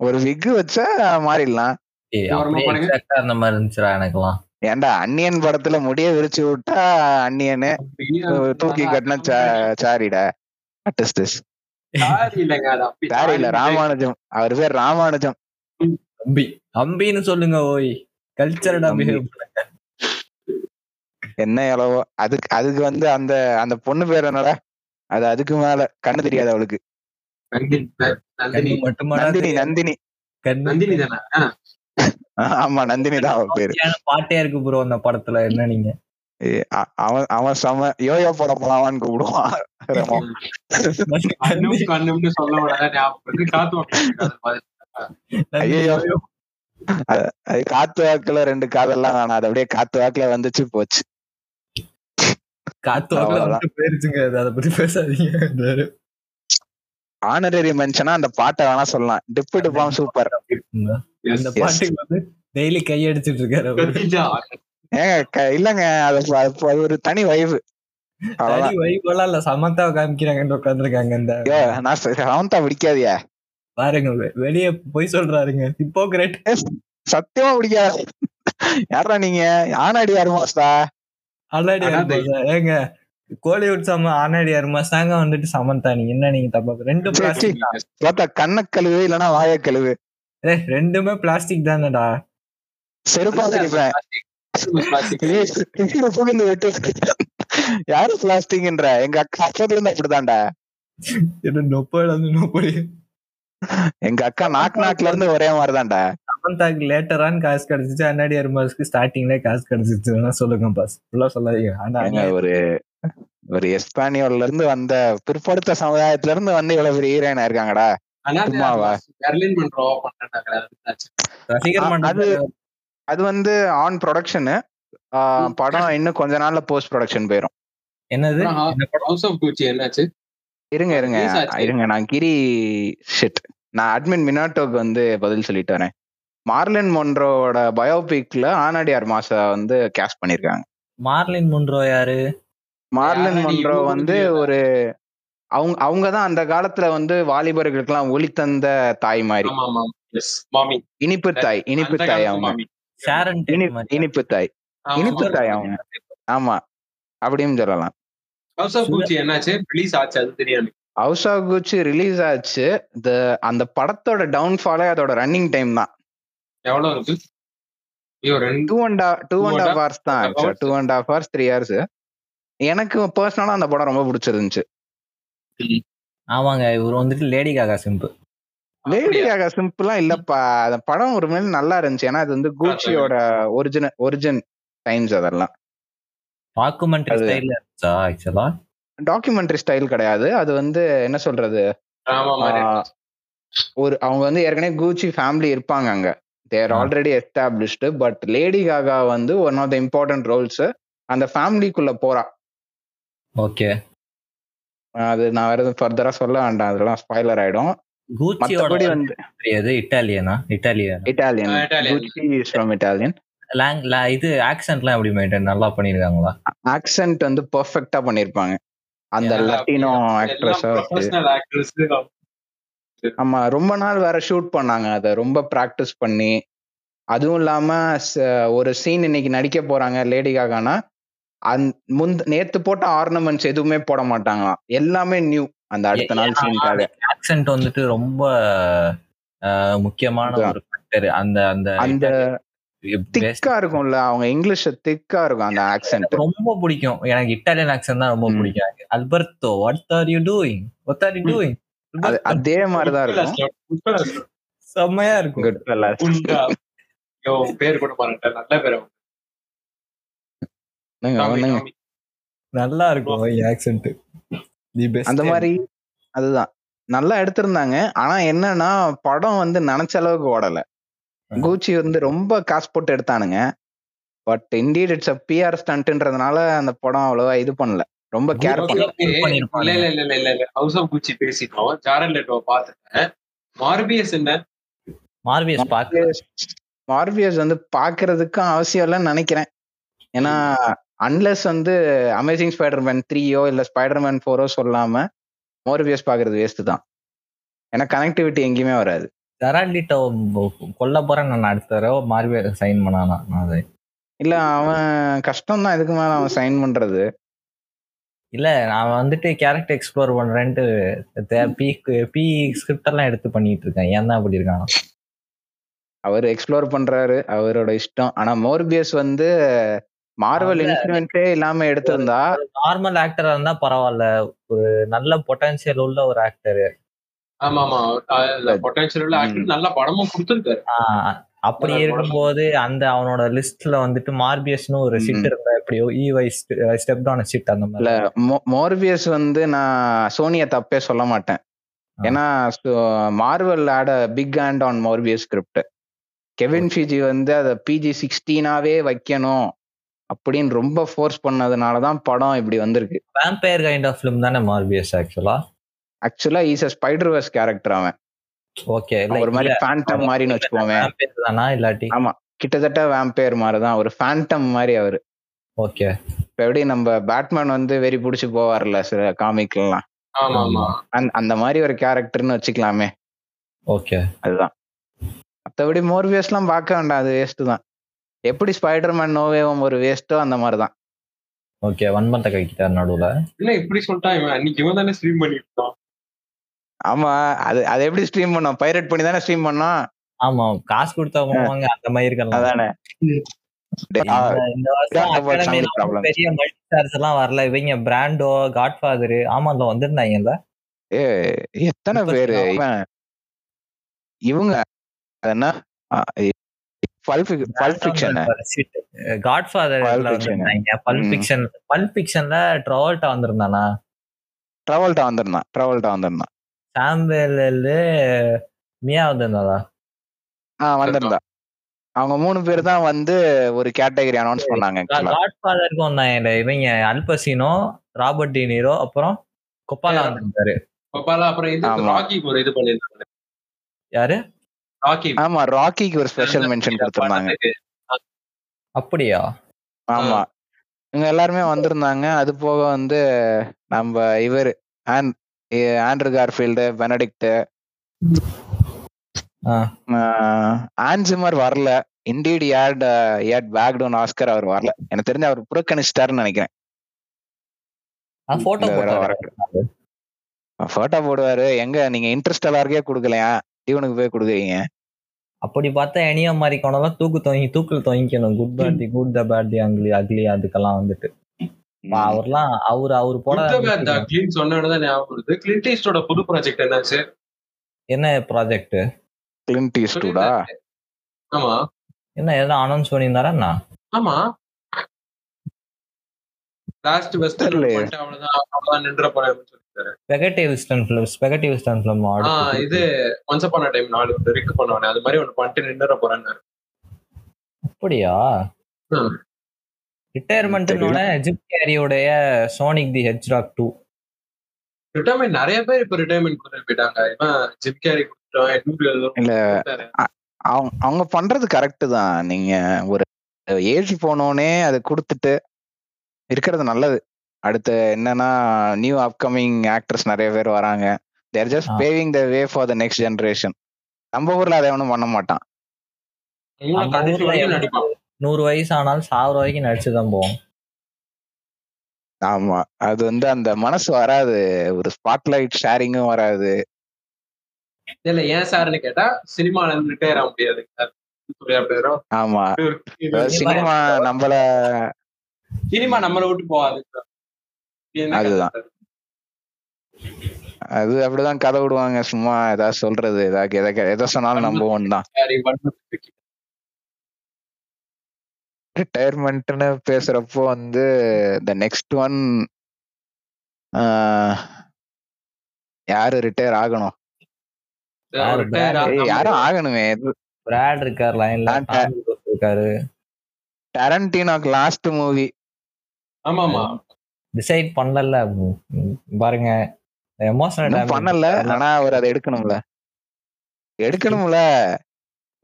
ஒரு விக் வச்சா மாறிடலாம். அந்த மாதிரி இருந்துச்சுடா எனக்குலாம். ஏன்டா அன்னியன் படத்துல முடிய விரிச்சு விட்டா அன்னியனு தூக்கி கட்டினா சாரிடா ஆர்டிஸ்ட். சாரி இல்ல, ராமானுஜம். அவர் பேர் ராமானுஜம். அம்பி அம்பின்னு சொல்லுங்க. ஓய் கல்ச்சரடா பிஹேவ் பண்ணுங்க. என்ன எளவோ அதுக்கு அதுக்கு வந்து அந்த அந்த பொண்ணு பேர் என்னடா அது? அதுக்கு மேல கண்ணு தெரியாது அவளுக்கு. நந்தினி நந்தினி நந்தினி தானா? ஆமா நந்தினி தான் அவன் பேரு. பாட்டே இருக்கு ப்ரோ அந்த படத்துல. என்ன நீங்க அவன் அவன் சம யோயோ பட போலாமான்னு கூப்பிடுவான். அது காத்து வாக்குல ரெண்டு காதெல்லாம் வேணாம். அது அப்படியே காத்து வாக்குல வந்துச்சு போச்சு. காத்து வாக்குல போயிருச்சுங்க. அதை பத்தி பேசாதீங்க. ஆனரரி மென்ஷனா அந்த பாட்டை வேணா சொல்லலாம். டிப்பு டிப்பாம் சூப்பர். அந்த பாட்டுக்கு வந்து டெய்லி கையடிச்சிட்டு இருக்காரு. ஏங்க இல்லங்க, அது ஒரு தனி வைபு. தனி வைபெல்லாம் இல்ல, சமந்தாவை காமிக்கிறாங்கன்னு உட்காந்துருக்காங்க. இந்த சமந்தா பிடிக்காதியா பாருங்க, வெளியே போய் சொல்றாருங்க. இப்போ கிரேட். சத்தியமா பிடிக்காது. யாரா நீங்க? ஆனாடி அருமாஸ்தா. ஆனாடி அருமாஸ்தா ஏங்க கோலிவுட் சம ஆனாடி அருமாஸ் தாங்க வந்துட்டு சமந்தா. நீங்க என்ன நீங்க தப்பா? ரெண்டு பிளாஸ்டிக். கண்ண கழுவு இல்லன்னா வாய கழுவு. ஏ ரெண்டுமே பிளாஸ்டிக் தானடா. செருப்பா தெரிப்பேன். யாரு பிளாஸ்டிக்ன்ற எங்க அக்கா இருந்து அப்படிதான்டா. எங்க அக்கா நாக் நாக்ல இருந்து ஒரே மாதிரிதான்டா. சமந்தாக்கு லேட்டரான காசு கிடைச்சிச்சு, அண்ணாடி அருமாஸ்க்கு ஸ்டார்டிங்ல காசு கிடைச்சிச்சு. சொல்லுங்க பாஸ், ஃபுல்லா சொல்லாதீங்க. ஆனா ஒரு ஒரு எஸ்பானியோல இருந்து வந்த பிற்படுத்த சமுதாயத்துல இருந்து வந்து இவ்வளவு பெரிய ஹீரோயினா இருக்காங்கடா. அது வந்து ஆன் ப்ரொடக்ஷன் படம். இன்னும் கொஞ்ச நாள்ல போஸ்ட் ப்ரொடக்ஷன் போயிடும். என்னது இருங்க இருங்க இருங்க நான் கிரி ஷிட் நான் அட்மின் மினாட்டோக்கு வந்து பதில் சொல்லிட்டு வரேன். மார்லின் மொன்ரோவோட பயோபிக்ல ஆனாடியார் மாசா வந்து கேஸ்ட் பண்ணிருக்காங்க. மார்லின் மொன்ரோ யாரு? மார்லின் மொன்ரோ வந்து ஒரு அவங்க அவங்கதான் அந்த காலத்துல வந்து வாலிபர்களுக்கெல்லாம் ஒளி தந்த தாய் மாதிரி, இனிப்பு தாய், இனிப்பு தாய் அவங்க, இனிப்பு தாய், இனிப்பு தாய் அவங்க. ஆமா அப்படின்னு சொல்லலாம். ஹவுஸ் ஆஃப் குச்சி ரிலீஸ் ஆச்சு. அந்த படத்தோட டவுன்ஃபாலே அதோட ரன்னிங் டைம் தான். எவ்வளோ இருக்கு? Two and two and half hours தான். Two and half hours three hours. எனக்கு பர்சனலா அந்த படம் ரொம்ப பிடிச்சிருந்துச்சு. ஆமாங்க, இவர் வந்துட்டு Lady Gaga simple. Lady Gaga சிம்பிளா இல்லப்பா, அந்த படம் ஒரு மேல நல்லா இருந்துச்சு. ஏன்னா அது வந்து குச்சியோட ஒரிஜினல் ஒரிஜின் டைம்ஸ் அதெல்லாம். டாக்குமெண்டரி ஸ்டைல்ல இருந்துச்சா? ஆக்சுவலா டாக்குமெண்டரி ஸ்டைல் கிடையாது, அது வந்து என்ன சொல்றது, ஒரு அவங்க வந்து ஏற்கனவே குச்சி ஃபேமிலி இருப்பாங்க அங்க, there already established. But Lady Gaga வந்து one of the important roles, அந்த ஃபேமிலிக்குள்ள போறா. ஓகே, அது நான் வேற எதுவும் ஃபர்தரா சொல்ல வேண்டாம், அதெல்லாம் ஸ்பாயிலர் ஆயிடும். மத்தபடி வந்து இட்டாலியனா Italian Italian Gucci is from Italian. இது ஆக்சென்ட்லாம் எப்படி மெயின்டைன் நல்லா பண்ணிருக்காங்களா? ஆக்சென்ட் வந்து பெர்ஃபெக்ட்டா பண்ணிருப்பாங்க. அந்த லட்டினோ ஆக்ட்ரஸா ப்ரொபஷனல் ஆக்ட்ரஸ். ஆமா, ரொம்ப நாள் வேற ஷூட் பண்ணாங்க, அதை ரொம்ப பிராக்டிஸ் பண்ணி. அதுவும் இல்லாம ஒரு சீன் இன்னைக்கு நடிக்க போறாங்க லேடி காகானா, அந் முந்த நேத்து போட்ட ஆர்னமெண்ட்ஸ் எதுவுமே போட மாட்டாங்களாம், எல்லாமே நியூ. அந்த அடுத்த நாள் சீனுக்காக ஆக்சென்ட் வந்துட்டு ரொம்ப முக்கியமான ஒரு ஃபேக்டர். அந்த அந்த அந்த திக்கா இருக்கும்ல, அவங்க இங்கிலீஷ் திக்கா இருக்கும். அந்த ஆக்சென்ட் ரொம்ப பிடிக்கும் எனக்கு. இட்டாலியன் ஆக்சென்ட் தான் ரொம்ப பிடிக்கும். Alberto, what are you doing, what are you doing, அதே மாதிரிதான் இருக்கும். செம்மையா இருக்கும், நல்லா இருக்கும் அந்த மாதிரி. அதுதான் நல்லா எடுத்திருந்தாங்க. ஆனா என்னன்னா படம் வந்து நினைச்ச அளவுக்கு ஓடல. கூச்சி வந்து ரொம்ப காசு போட்டு எடுத்தானுங்க. But indeed it's a PR ஸ்டண்ட்ன்றதுனால அந்த படம் அவ்வளவா இது பண்ணல, ரொம்ப கேர் பண்ணல. இல்ல இல்ல இல்ல இல்ல ஹவுஸ் ஆஃப் கூச்சி பேசிட்டோம். ஜாரன் லெட்டோ பாத்துட்டேன். மார்பியஸ் என்ன? மார்பியஸ் பாக்க மார்பியஸ் வந்து பாக்குறதுக்கு அவசியம் இல்லைன்னு நினைக்கிறேன். ஏன்னா அன்லெஸ் வந்து அமேசிங் ஸ்பைடர்மேன் த்ரீயோ இல்ல ஸ்பைடர்மேன் ஃபோரோ சொல்லாம மார்பியஸ் பாக்குறது வேஸ்ட் தான். ஏன்னா கனெக்டிவிட்டி எங்கேயுமே வராது. தராண்டிட்ட கொல்ல போறேன் நான் அடுத்த தடவை மார்பியஸ் சைன் பண்ணானா? அது இல்ல, அவன் கஷ்டம் தான், இதுக்கு மேல அவன் சைன் பண்றது இல்ல. நான் வந்துட்டு கேரக்டர் எக்ஸ்ப்ளோர் பண்றேன்ட்டு பி ஸ்கிரிப்ட் எல்லாம் எடுத்து பண்ணிட்டு இருக்கேன். ஏன் தான் அப்படி இருக்கான்? அவர் எக்ஸ்ப்ளோர் பண்றாரு, அவரோட இஷ்டம். ஆனா மோர்பியஸ் வந்து மார்வல் இன்ஃப்ளூயன்ஸே இல்லாம எடுத்திருந்தா, நார்மல் ஆக்டரா இருந்தா பரவாயில்ல, ஒரு நல்ல பொட்டன்சியல் உள்ள ஒரு ஆக்டர். அப்படி இருக்கும்போது அந்த அவனோட லிஸ்ட்ல வந்துட்டு மார்பியஸ்னு ஒரு சிட் இருந்தா எப்படியோ ஈவை ஸ்டெப் டவுன் சிட் அந்த மாதிரி. மார்பியஸ் வந்து நான் சோனியா தப்பே சொல்ல மாட்டேன். ஏன்னா மார்வல் ஆட big hand on Morbius script. Kevin Feige வந்து அதை பிஜி சிக்ஸ்டீனாவே வைக்கணும் அப்படின்னு ரொம்ப ஃபோர்ஸ் பண்ணதுனாலதான் படம் இப்படி வந்திருக்கு. வேம்பயர் கைண்ட் ஆஃப் ஃபிலிம் தானே மார்பியஸ். ஆக்சுவலா ஆக்சுவலா ஈஸ் ஸ்பைடர்வர்ஸ் கேரக்டர் அவன். ஓகே, ஒரு மாதிரி ஃபேண்டம் மாதிரின்னு வச்சுக்கோங்க. ஆமா, கிட்டத்தட்ட வேம்பயர் மாதிரிதான், ஒரு ஃபேண்டம் மாதிரி அவரு. ஓகே, இப்ப எப்படி நம்ம பேட்மேன் வந்து வெறி பிடிச்சி போவார்ல சில காமிக்லாம், அந்த மாதிரி ஒரு கேரக்டர்னு வச்சுக்கலாமே. ஓகே, அதுதான். மற்றபடி மோர்பியஸ் எல்லாம் பார்க்க வேண்டாம், அது வேஸ்ட் தான். எப்படி ஸ்பைடர்மேன் நோவேவும் ஒரு வேஸ்டோ அந்த மாதிரி தான். ஓகே, வன்மத்தை கக்கிட்டார் நடுவுல. இல்ல இப்படி சொல்லிட்டான் இவன், அன்னைக்கு இவன் தானே ஸ்ட்ரீம் பண்ணிட்டான். ஆமா, அது அது எப்படி ஸ்ட்ரீம் பண்ணோம், பைரேட் பண்ணி தானே ஸ்ட்ரீம் பண்ணோம். ஆமா, காசு கொடுத்தா போவாங்க அந்த மாதிரி இருக்கலாம். அதானே பெரிய மல்டி ஸ்டார்ஸ் எல்லாம் வரல, இவங்க பிராண்டோ, காட்ஃபாதர், ஆமால வந்திருந்தாங்கல்ல. ஏ எத்தனை பேரு இவங்க, அதனா பல்ப் ஃபிக்ஷன், காட்ஃபாதர் வந்திருந்தாங்க, பல்ப் ஃபிக்ஷன். பல்ப் ஃபிக்ஷன்ல ட்ராவல்டா வந்திருந்தானா? ட்ராவல்டா வந்திருந்தான் ட்ராவல்டா வந்திருந்தான் சாம்பேல் மியா வந்திருந்தாளா? ஆ வந்திருந்தா. அவங்க மூணு பேர் தான் வந்து ஒரு கேட்டகரி அனௌன்ஸ் பண்ணாங்க. காட்ஃபாதருக்கு வந்தாங்க இவங்க, Al Pacino, Robert De Niro, அப்புறம் கொப்பாலா வந்திருந்தாரு. கொப்பாலா அப்புறம் ராக்கி ஒரு இது பண்ணிருந்தாங்க. யாரு ராக்கி. ஆமா, ராக்கிக்கு ஒரு ஸ்பெஷல் மென்ஷன் கொடுத்திருந்தாங்க. அப்படியா? ஆமா, இவங்க எல்லாருமே வந்திருந்தாங்க. அது போக வந்து நம்ம இவர் ஆண்ட்ரூ கார்ஃபீல்டு, பெனடிக்ட், ஆன்சிமர் வரல. இண்டீட் யார்ட் யார்ட் பேக்டு ஆஸ்கர் அவர் வரல. எனக்கு தெரிஞ்ச அவர் புறக்கணிச்சிட்டாருன்னு நினைக்கிறேன். போட்டோ போடுவாரு. எங்க நீங்க இன்ட்ரெஸ்ட் எல்லாருக்கே கொடுக்கலையா? இவனுக்கு போய் கொடுக்குறீங்க. அப்படி பார்த்தா எனியா மாதிரி கொண்டெல்லாம் தூக்கு தொங்கி தூக்கில் தொங்கிக்கணும். Good bad the good, the bad the ugly, ugly அதுக்கெல்லாம் வந்துட்டு அவர்லாம் அவரு அவரு போட சொன்னதான் ஞாபகம் வருது. கிளின்ட் ஈஸ்டோட புது ப்ராஜெக்ட் என்னாச்சு? என்ன ப்ராஜெக்ட்? கிளின்ட் ஈஸ்டோடா? ஆமா. என்ன ஏதோ அனௌன்ஸ் பண்ணியிருந்தாரா? என்ன? ஆமா, லாஸ்ட் வெஸ்டர்ன் பாயிண்ட் அவ்வளவுதான் அவ்வளவுதான் நின்ற போறேன்னு சொல்லிட்டாரு. Spaghetti western film, spaghetti western film ஆ இது ஒன்ஸ் அப்பான டைம் நாலு ரிக் பண்ணுவானே அது மாதிரி ஒரு பாயிண்ட் நின்ற போறேன்னு. அப்படியா? ரிட்டையர்மென்ட்னால ஜிம் கேரியோட Sonic the Hedgehog two retirement. நிறைய பேர் இப்ப ரிட்டையர்மென்ட் குடுத்து போயிட்டாங்க. இவன் ஜிம் கேரி குடுத்துட்டான். இல்ல, அவங்க அவங்க பண்றது கரெக்ட் தான். நீங்க ஒரு ஏஜ் போனோனே அது கொடுத்துட்டு இருக்கிறது நல்லது. அடுத்து என்னன்னா நியூ அப்கமிங் ஆக்டர்ஸ் நிறைய பேர் வராங்க. They are just paving the way for the next generation. நம்ம ஊர்ல அதை ஒன்றும் பண்ண மாட்டான். நூறு வயசு ஆனாலும் சாவிர வரைக்கும் நடிச்சுதான் போவோம். ஆமா, அது வந்து அந்த மனசு வராது. ஒரு ஸ்பாட்லைட் ஷேரிங்கும் வராது. இல்ல ஏன் சார்னு கேட்டா சினிமால இருந்துட்டே வர முடியாது. ஆமா, சினிமா நம்மள சினிமா நம்மளை விட்டு போகாது. அதுதான் அது அப்படிதான் கதை விடுவாங்க. சும்மா ஏதாவது சொல்றது, ஏதாவது எதை சொன்னாலும் நம்ப ஒன்று தான். ரிட்டையர்மெண்ட்னு பேசுறப்போ வந்து த நெக்ஸ்ட் ஒன் யாரு ரிட்டையர் ஆகணும்? யாரும் ஆகணுமே. பிராட் இருக்காரு, லைன்ல இருக்காரு. டரண்டினோக்கு லாஸ்ட் மூவி. ஆமா ஆமா, டிசைட் பண்ணல பாருங்க. எமோஷனல் டைம் பண்ணல. ஆனா அவர் அதை எடுக்கணும்ல எடுக்கணும்ல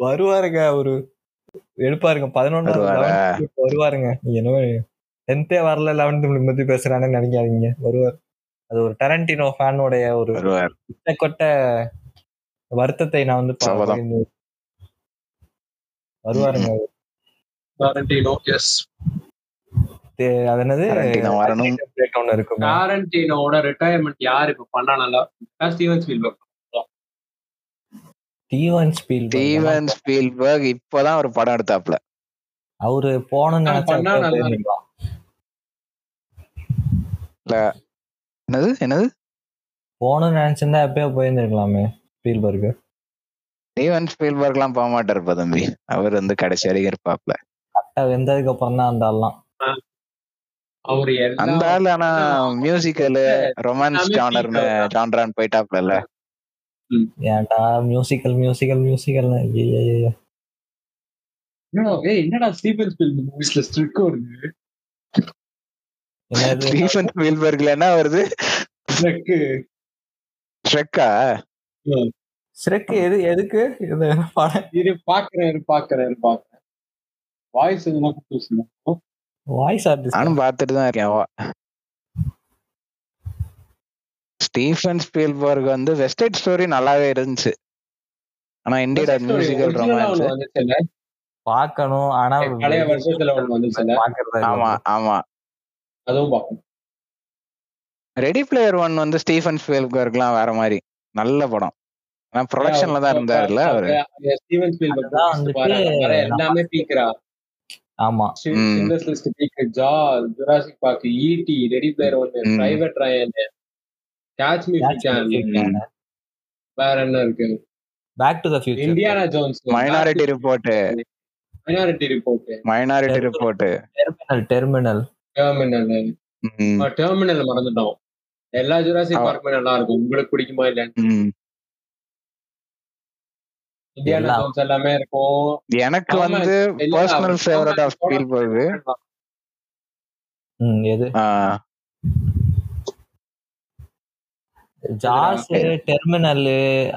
வருவாருங்க. அவரு எடுப்பாருங்க. பதினொன்னாவது வருவாருங்க. என்னவோ டென்த்தே வரல, லெவன்த் உங்களுக்கு பத்தி பேசுறானே நினைக்காதீங்க. வருவார். அது ஒரு டரண்டினோ ஃபேனோடைய ஒரு கொட்ட வருத்தத்தை நான் வந்து பாக்குறேன். வருவாருங்க. Tarantino, yes. அதனது Tarantino வரணும். Breakdown இருக்கும். Tarantino ஓட ரிட்டையர்மென்ட் யார் இப்ப பண்ணனால? Steven Spielberg. Steven Spielberg. Steven Spielberg இப்போதான் ஒரு படம் எடுத்தாப்ல. அவரு போணும்னு நினைச்சா என்னது என்னது போணும்னு நினைச்சா அப்பவே போயிருக்கலாமே ஸ்பீல்பர்க். ஸ்டீவன் ஸ்பீல்பர்க்லாம் போக மாட்டாரு தம்பி. அவர் வந்து கடைசி வரைக்கும் இருப்பாப்ல. வெந்ததுக்கு அப்புறம் தான் அந்த ஆள்லாம் அவரு அந்த ஆள். ஆனா மியூசிக்கல் ரொமான்ஸ் ஜானர்னு ஜானரான் போயிட்டாப்ல. ஏன்டா மியூசிக்கல் மியூசிக்கல் மியூசிக்கல் என்னடா ஸ்டீவன் ஸ்பீல்பர்க் மூவிஸ்ல ஸ்ட்ரிக் வருது. ஸ்டீவன் ஸ்பீல்பர்க்ல என்ன வருது? ஸ்ட்ரிக். ஸ்ட்ரிக்கா? ஸ்ட்ரிக் எது எதுக்கு? இது இது பாக்குறேன் பாக்குறேன் பாக்குறேன் வாய்ஸ் என்ன குடுத்துச்சு? வாய்ஸ் ஆர்டிஸ்ட் நான் பார்த்துட்டு தான் இருக்கேன். ஸ்டீஃபன் ஸ்பீல்பர்க் வந்து வெஸ்ட் சைட் ஸ்டோரி நல்லாவே இருந்துச்சு. ஆனா இன்டீட் அது மியூசிக்கல் ரொமான்ஸ் வந்துச்சல பார்க்கணும். ஆனா பழைய வருஷத்துல ஒன்னு வந்துச்சல பார்க்கறது. ஆமா ஆமா, அதுவும் பார்க்கணும். ரெடி பிளேயர் ஒன் வந்து ஸ்டீஃபன் ஸ்பீல்பர்க்லாம் வேற மாதிரி நல்ல படம். ஆனா ப்ரொடக்ஷன்ல தான் இருந்தாருல அவரு. ஸ்டீஃபன் ஸ்பீல்பர்க் தான் வந்து எல்லாமே பீக்கரா. ஆமா, Schindler's List peak, Jaws, Jurassic Park, ET, Ready Player One, Private Ryan, Catch Me If You Can, வேற என்ன இருக்கு? Back to the Future, Indiana Jones, Minority Report, Minority Report, Minority Report, Terminal, Terminal, Terminal. ம், Terminal மறந்துட்டோம். எல்லா Jurassic பார்க்குமே நல்லா இருக்கும். உங்களுக்கு பிடிக்குமா இல்லையா? எனக்கு வந்து பர்சனல் ஃபேவரட் ஆஃப் ஸ்பீல்பர்க் எது? ஜாஸ், டெர்மினல்,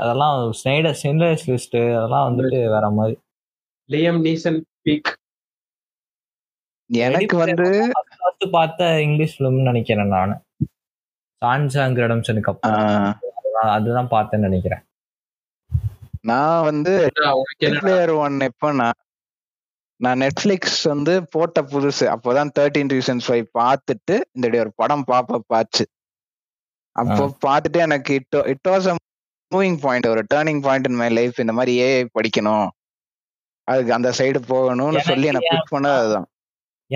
அதெல்லாம் ஸ்னைடர் சின்லர்ஸ் லிஸ்ட் அதெல்லாம் வந்துட்டு வேற மாதிரி. Liam Neeson peak. எனக்கு வந்து ஃபர்ஸ்ட் பார்த்த இங்கிலீஷ் ஃபிலிம் நினைக்கிறேன் நான், சான்சாங் ரெடம்ஷனுக்கு அப்புறம் அதுதான் பார்த்தேன்னு நினைக்கிறேன். நான் வந்து பிளேயர் ஒன் எப்போ நான் நான் நெட்ஃபிளிக்ஸ் வந்து போட்ட புதுசு அப்போதான் தேர்ட்டீன் ரீசன்ஸ் ஃபைவ் பார்த்துட்டு இந்த ஒரு படம் பாப்ப பார்த்து அப்போ பார்த்துட்டு எனக்கு it it was a moving point, ஒரு turning point in my life. இந்த மாதிரி ஏ படிக்கணும், அதுக்கு அந்த சைடு போகணும்னு சொல்லி எனக்கு புக் பண்ணது அதுதான்.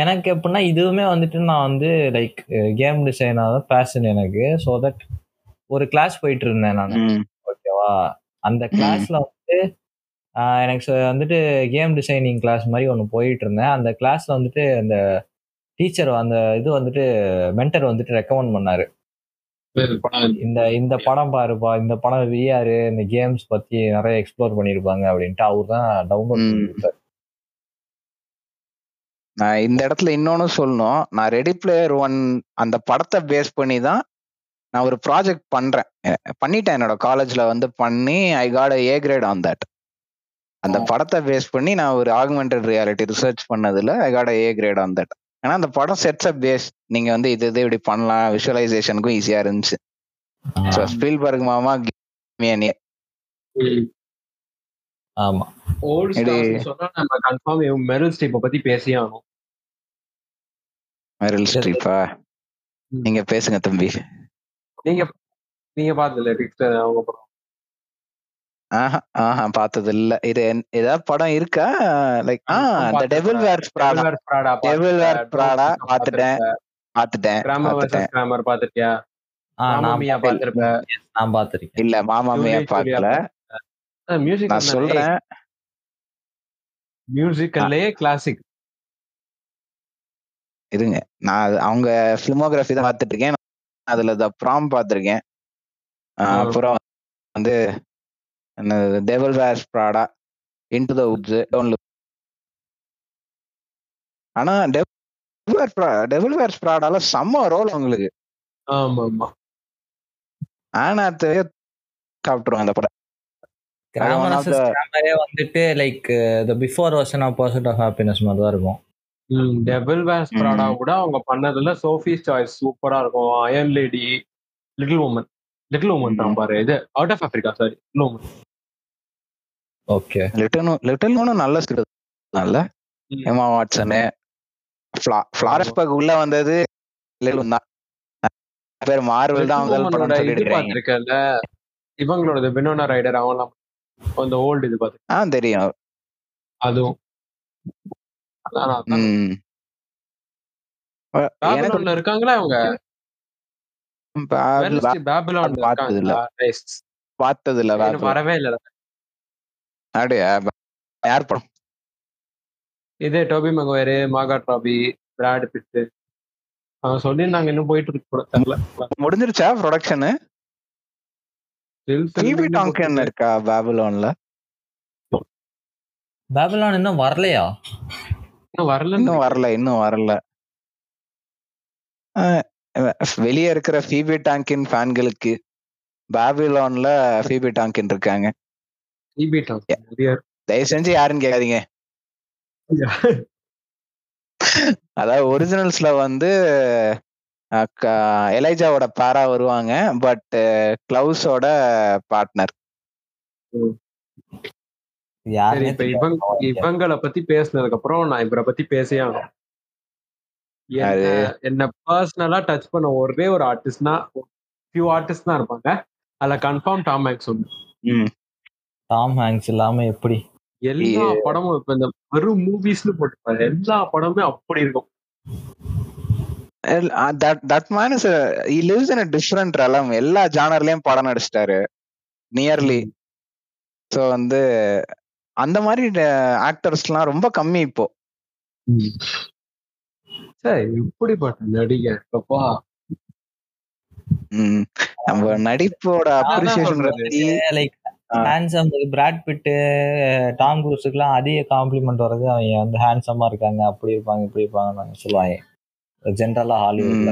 எனக்கு எப்படின்னா இதுவுமே வந்துட்டு நான் வந்து லைக் கேம் டிசைனாக தான் பேஷன் எனக்கு. ஸோ தட் ஒரு கிளாஸ் போயிட்டு இருந்தேன் நான், ஓகேவா. அந்த கிளாஸ்ல வந்துட்டு எனக்கு வந்துட்டு கேம் டிசைனிங் கிளாஸ் மாதிரி ஒன்று போயிட்டு இருந்தேன். அந்த கிளாஸ்ல வந்துட்டு அந்த டீச்சர் அந்த இது வந்துட்டு மென்டர் வந்துட்டு ரெக்கமெண்ட் பண்ணாரு, இந்த இந்த படம் பாருப்பா, இந்த படம் விஆரு இந்த கேம்ஸ் பத்தி நிறைய எக்ஸ்ப்ளோர் பண்ணிருப்பாங்க அப்படின்ட்டு அவர் தான் டவுன்லோட் பண்ணி கொடுத்தாரு. நான் இந்த இடத்துல இன்னொன்னு சொல்லணும், நான் ரெடி பிளேயர் ஒன் அந்த படத்தை பேஸ் பண்ணி தான் நான் ஒரு ப்ராஜெக்ட் பண்றேன் பண்ணிட்டேன் என்னோட காலேஜ்ல வந்து பண்ணி I got a grade on that. அந்த படத்தை பேஸ் பண்ணி நான் ஒரு ஆகுமெண்டட் ரியாலிட்டி ரிசர்ச் பண்ணதுல I got a grade on that. ஏன்னா அந்த படம் செட்ஸ் அப் பேஸ், நீங்க வந்து இது இது இப்படி பண்ணலாம், விஷுவலைசேஷனுக்கும் ஈஸியா இருந்துச்சு. ஸோ ஸ்பீல்பர்க் மாமா ஆமா நீங்க பேசுங்க தம்பி. நீங்க நீங்க பார்த்தது இல்ல? பார்த்தது இல்ல. இது ஏதாவது படம் இருக்கா? Like The Devil verse Prada, Devil verse Prada பாத்துட்டேன் பாத்துட்டேன் கிராமர் பாத்துட்டியா? மாமாமியா பாத்துறேன். நான் பாத்துறேன். இல்ல மாமாமியா பார்க்கல. நான் சொல்றேன் மியூசிக்கல்லே கிளாசிக் இருங்க, நான் அவங்க ஃபிலிமோகிராஃபி தான் பார்த்துட்டு இருக்கேன். அதுல த ப்ராம் பார்த்துருக்கேன், அப்புறம் வந்து Devil verse Prada, Into the Woods, down look. ஆனா Devil verse Prada Devil Wears பிராடால செம்ம ரோல் உங்களுக்கு. ஆமா ஆமா ஆனா காப்பிடுவாங்க அந்த படம். வந்துட்டு like the before version of Pursuit of happiness மாதிரி தான் இருக்கும். டெவில் வேர்ஸ் பிராடா கூட அவங்க பண்ணதுல சோஃபிஸ் சாய்ஸ் சூப்பரா இருக்கும். Iron lady, little Woman little Woman தான் பாரு. இது out of Africa. Sorry, little Women. Okay, Little Little Women நல்ல ஸ்கிரிப்ட் நல்ல. எமா வாட்சன், ஃப்ளாரஸ் பக் உள்ள வந்தது லிட்டில் வுமன் தான். பேர் மார்வல் தான் அவங்க படம் சொல்லிட்டு இருக்கல. இவங்களோட வினோனா ரைடர் அவங்கலாம் அந்த ஓல்ட் இது பாத்து ஆ தெரியும். அதுவும் பேபிலோன்ல இருக்காங்களா அவங்க? பேபிலோன் பார்த்தது இல்ல, பார்த்தது இல்ல, வரவே இல்ல. அப்படியே யார் படம் இது? Tobey Maguire, Margot Robbie, Brad Pitt. அவங்க சொல்லிருந்தாங்க இன்னும் போயிட்டு இருக்கு கூட. தெரியல முடிஞ்சிருச்சா ப்ரொடக்ஷன்? டிவி டாங்கன் இருக்கா பேபிலோன்ல? பேபிலோன் இன்னும் வரலையா? இன்னும் வரல இன்னும் வரல இன்னும் வரல வெளியே இருக்கிற ஃபீபி டாங்கின் ஃபேன்களுக்கு பேபிலோன்ல ஃபீபி டாங்கின் இருக்காங்க. ஃபீபி டாங்கின் தயவு செஞ்சு யாருன்னு கேட்காதீங்க. அதாவது ஒரிஜினல்ஸ்ல வந்து எலைஜாவோட பேரா வருவாங்க, பட் கிளவுஸோட பார்ட்னர். இவங்களை பத்தி பேசினதுக்கு அப்புறம் நான் இவரை பத்தி பேசியாங்க. என்ன பர்சனலா டச் பண்ண ஒரே ஒரு ஆர்டிஸ்ட்னா ஃபியூ ஆர்டிஸ்ட் தான் இருப்பாங்க. அதுல கன்ஃபார்ம் டாம் ஹாங்க்ஸ் ஒண்ணு. டாம் ஹாங்க்ஸ் இல்லாம எப்படி எல்லா படமும் இப்ப இந்த வெறும் மூவிஸ்னு போட்டுப்பாரு, எல்லா படமுமே அப்படி இருக்கும். That that man is a, he lives in a different realm. எல்லா ஜானர்லயும் படம் நடிச்சிட்டாரு நியர்லி. ஸோ வந்து அந்த மாதிரி ஆக்டர்ஸ்லாம் ரொம்ப கம்மி இப்போ. சார் இப்படிப்பட்ட நடிகர் அப்பா நம்ம நடிப்போட appreciation like handsome Brad Pitt, Tom குரூஸுக்குலாம் அதிக காம்ப்ளிமெண்ட் வர்றது அவங்க வந்து ஹேண்ட்சமா இருக்காங்க, அப்படி இருப்பாங்க இப்படி இருப்பாங்க சொல்லுவாங்க ஜென்ரலா ஹாலிவுட்ல.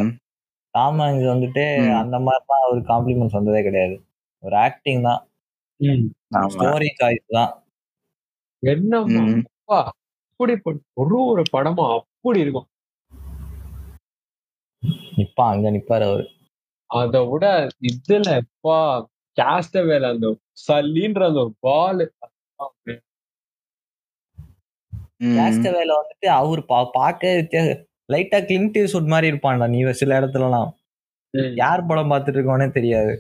டாம் ஹாங்ஸ் வந்துட்டு அந்த மாதிரிலாம் ஒரு காம்ப்ளிமெண்ட்ஸ் வந்ததே கிடையாது. ஒரு ஆக்டிங் தான், ஸ்டோரி சாய்ஸ் தான். என்னப்பா அப்படி ஒரு ஒரு படமா அப்படி இருக்கும். இப்பா அங்க நிப்பாரு அவரு. அதை விட இதுல எப்பா கேஸ்டவேல அந்த சல்லின்ற அந்த பால் கேஸ்டவேல வந்துட்டு அவரு பார்க்க வித்தியாசம். லைட்டா கிளின்ட் ஈஸ்ட்வுட் மாதிரி இருப்பான்டா. நீ சில இடத்துலலாம் யார் படம் பார்த்துட்டு இருக்கோன்னே தெரியாது.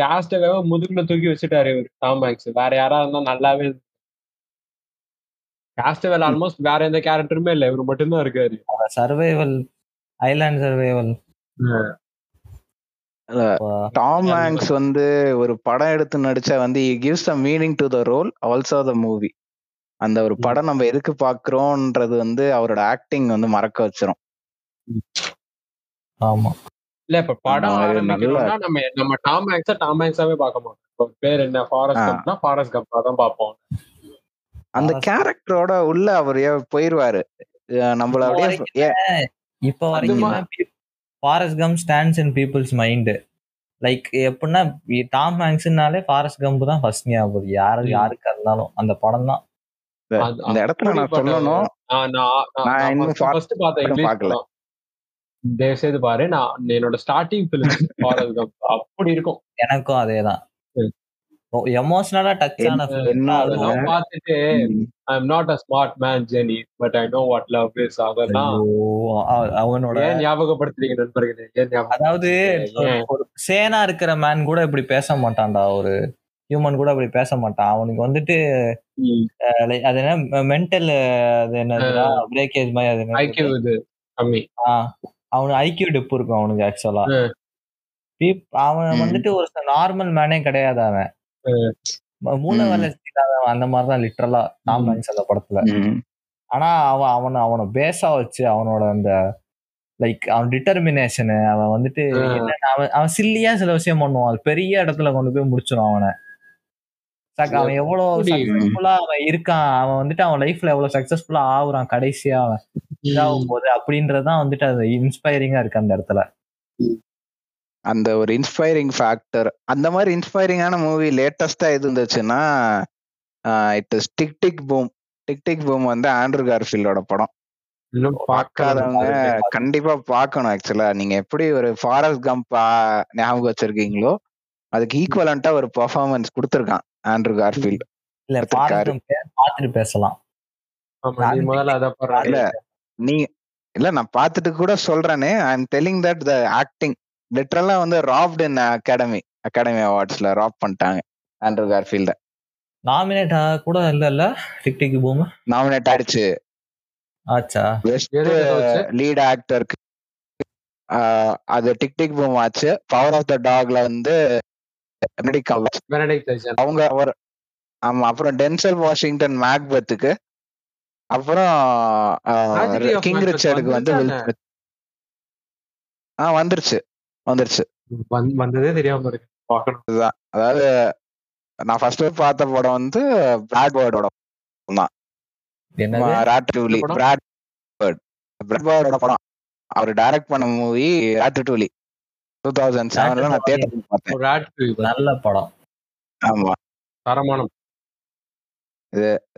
கேஸ்டவே முதுகுல தூக்கி வச்சுட்டாரு இவர் டாம் ஹாங்க்ஸ். வேற யாரா இருந்தா நல்லாவே கேஸ்டவே ஆல்மோஸ்ட் வேற எந்த கேரக்டருமே இல்லை, இவர் மட்டும்தான் இருக்காரு. Survival island survival. Tom Hanks வந்து ஒரு படம் எடுத்து நடிச்சா வந்து he gives some meaning to the role, also the movie. அந்த ஒரு படம் நம்ம எதுக்கு பாக்குறோம்ன்றது வந்து அவரோட ஆக்டிங் வந்து மறக்க வச்சிரும். ஆமா இல்ல இப்ப படம் ஆரம்பிக்கணும்னா நம்ம நம்ம டாம் ஹாங்க்ஸ் டாம் ஹாங்க்ஸாவே பார்க்க மாட்டோம். பேர் என்ன ஃபாரஸ்ட் கம்ப்னா ஃபாரஸ்ட் கம்ப்பா தான் பார்ப்போம். அந்த கேரக்டரோட உள்ள அவர் போயிருவாரு நம்மள அப்படியே. இப்போ வரைக்கும் Forrest Gump stands in people's mind. Like எப்படின்னா டாம் ஹாங்க்ஸ்னாலே ஃபாரஸ்ட் கம்ப் தான் ஃபர்ஸ்ட் ஞாபகம் யாரு யாருக்கு இருந்தாலும் அந்த படம் தான். அந்த இடத்துல நான் சொல்லணும், நான் இன்னும் ஃபர்ஸ்ட் பார்த்த இங்கிலீஷ் பார்க்கல. தேவ் சேது பாரு, நான் என்னோட ஸ்டார்டிங் ஃபிலிம் ஃபாரஸ்ட் கம்ப் அப்படி இருக்கும். எனக்கும் அதேதான். எமோஷனலா டச் ஆன ஃபிலிம் நான் பார்த்துட்டு I am not a smart man Jenny but I know what love is. அவனா அவனோட ஏன் ஞாபகப்படுத்துறீங்க நண்பர்களே? ஏன் அதாவது ஒரு சேனா இருக்கிற மேன் கூட இப்படி பேச மாட்டான்டா, ஒரு ஹியூமன் கூட அப்படி பேச மாட்டான். அவனுக்கு வந்துட்டு அது என்ன மென்டல் அது என்னதுடா பிரேக்கேஜ் மாதிரி, அது ஐக்யூ இது கம்மி. அவனுக்கு ஐக்யூ டெப் இருக்கும் அவனுக்கு. ஆக்சுவலா அவன் வந்துட்டு ஒரு நார்மல் மேனே கிடையாது. அவன் மூளை வளர்ச்சி அந்த மாதிரிதான் லிட்டரலா டாம் ஹாங்க்ஸ் அந்த படத்துல. ஆனா அவன் அவனை அவனை பேசா வச்சு அவனோட அந்த லைக் அவன் டிட்டர்மினேஷனு அவன் வந்துட்டு அவன் அவன் சில்லியா சில விஷயம் பண்ணுவான். அது பெரிய இடத்துல கொண்டு போய் முடிச்சிடும் அவனை. அவன் எவ்வளவு சக்சஸ்ஃபுல்லா அவன் இருக்கான், அவன் வந்துட்டு அவன் லைஃப்ல எவ்வளவு சக்சஸ்ஃபுல்லா ஆகுறான் கடைசியா அவன் இதாகும் போது அப்படின்றதான் வந்துட்டு அது இன்ஸ்பைரிங்கா இருக்கு அந்த இடத்துல. அந்த ஒரு இன்ஸ்பைரிங் ஃபேக்டர். அந்த மாதிரி இன்ஸ்பைரிங்கான மூவி லேட்டஸ்டா எது இருந்துச்சுன்னா it is tick tick boom. Tick tick boom வந்து ஆண்ட்ரூ கார்ஃபீல்டோட படம். பார்க்காதவங்க கண்டிப்பா பார்க்கணும். ஆக்சுவலா நீங்க எப்படி ஒரு ஃபாரஸ்ட் கம்ப் ஞாபகம் வச்சிருக்கீங்களோ அதுக்கு ஈக்குவலண்டா ஒரு பெர்ஃபார்மன்ஸ் கொடுத்திருக்கான் ஆண்ட்ரூ கார்ஃபீல்ட். இல்ல பார்த்துட்டு பேசலாம். இல்ல நீ இல்ல நான் பார்த்துட்டு கூட சொல்றேனே. I am telling that the acting லிட்டரலா வந்து ராப்ட் இன் அகாடமி அகாடமி அவார்ட்ஸ்ல ராப் பண்ணிட்டாங்க ஆண்ட்ரூ கார்ஃபீல்ட. நாமினேட் கூட இல்ல இல்ல டிக் டிக் பூம் நாமினேட் ஆயிடுச்சு. ஆச்சா பெஸ்ட் லீட் ஆக்டருக்கு அது டிக் டிக் பூம் ஆச்சு. பவர் ஆஃப் த டாக்ல வந்து அவங்க ஒரு ஆமா. அப்புறம் டென்சல் வாஷிங்டன் மேக்பத்துக்கு, அப்புறம் கிங் ரிச்சர்டுக்கு வந்து ஆஹ் வந்துருச்சு வந்துருச்சு வந்ததே தெரியாம இருக்கு. பார்க்கணும்தான். அதாவது நான் ஃபர்ஸ்ட் பார்த்த படம் வந்து பிராட் பேர்டோட தான். ராட்ரிவுலி பிராட் பேர்ட் பிராட் பேர்டோட படம். அவர் டைரக்ட் பண்ண மூவி ராட்ரிவுலி இரண்டாயிரத்து ஏழு நான் தியேட்டர்ல பார்த்தேன். ராட்ரிவுலி நல்ல படம். ஆமா தரமான.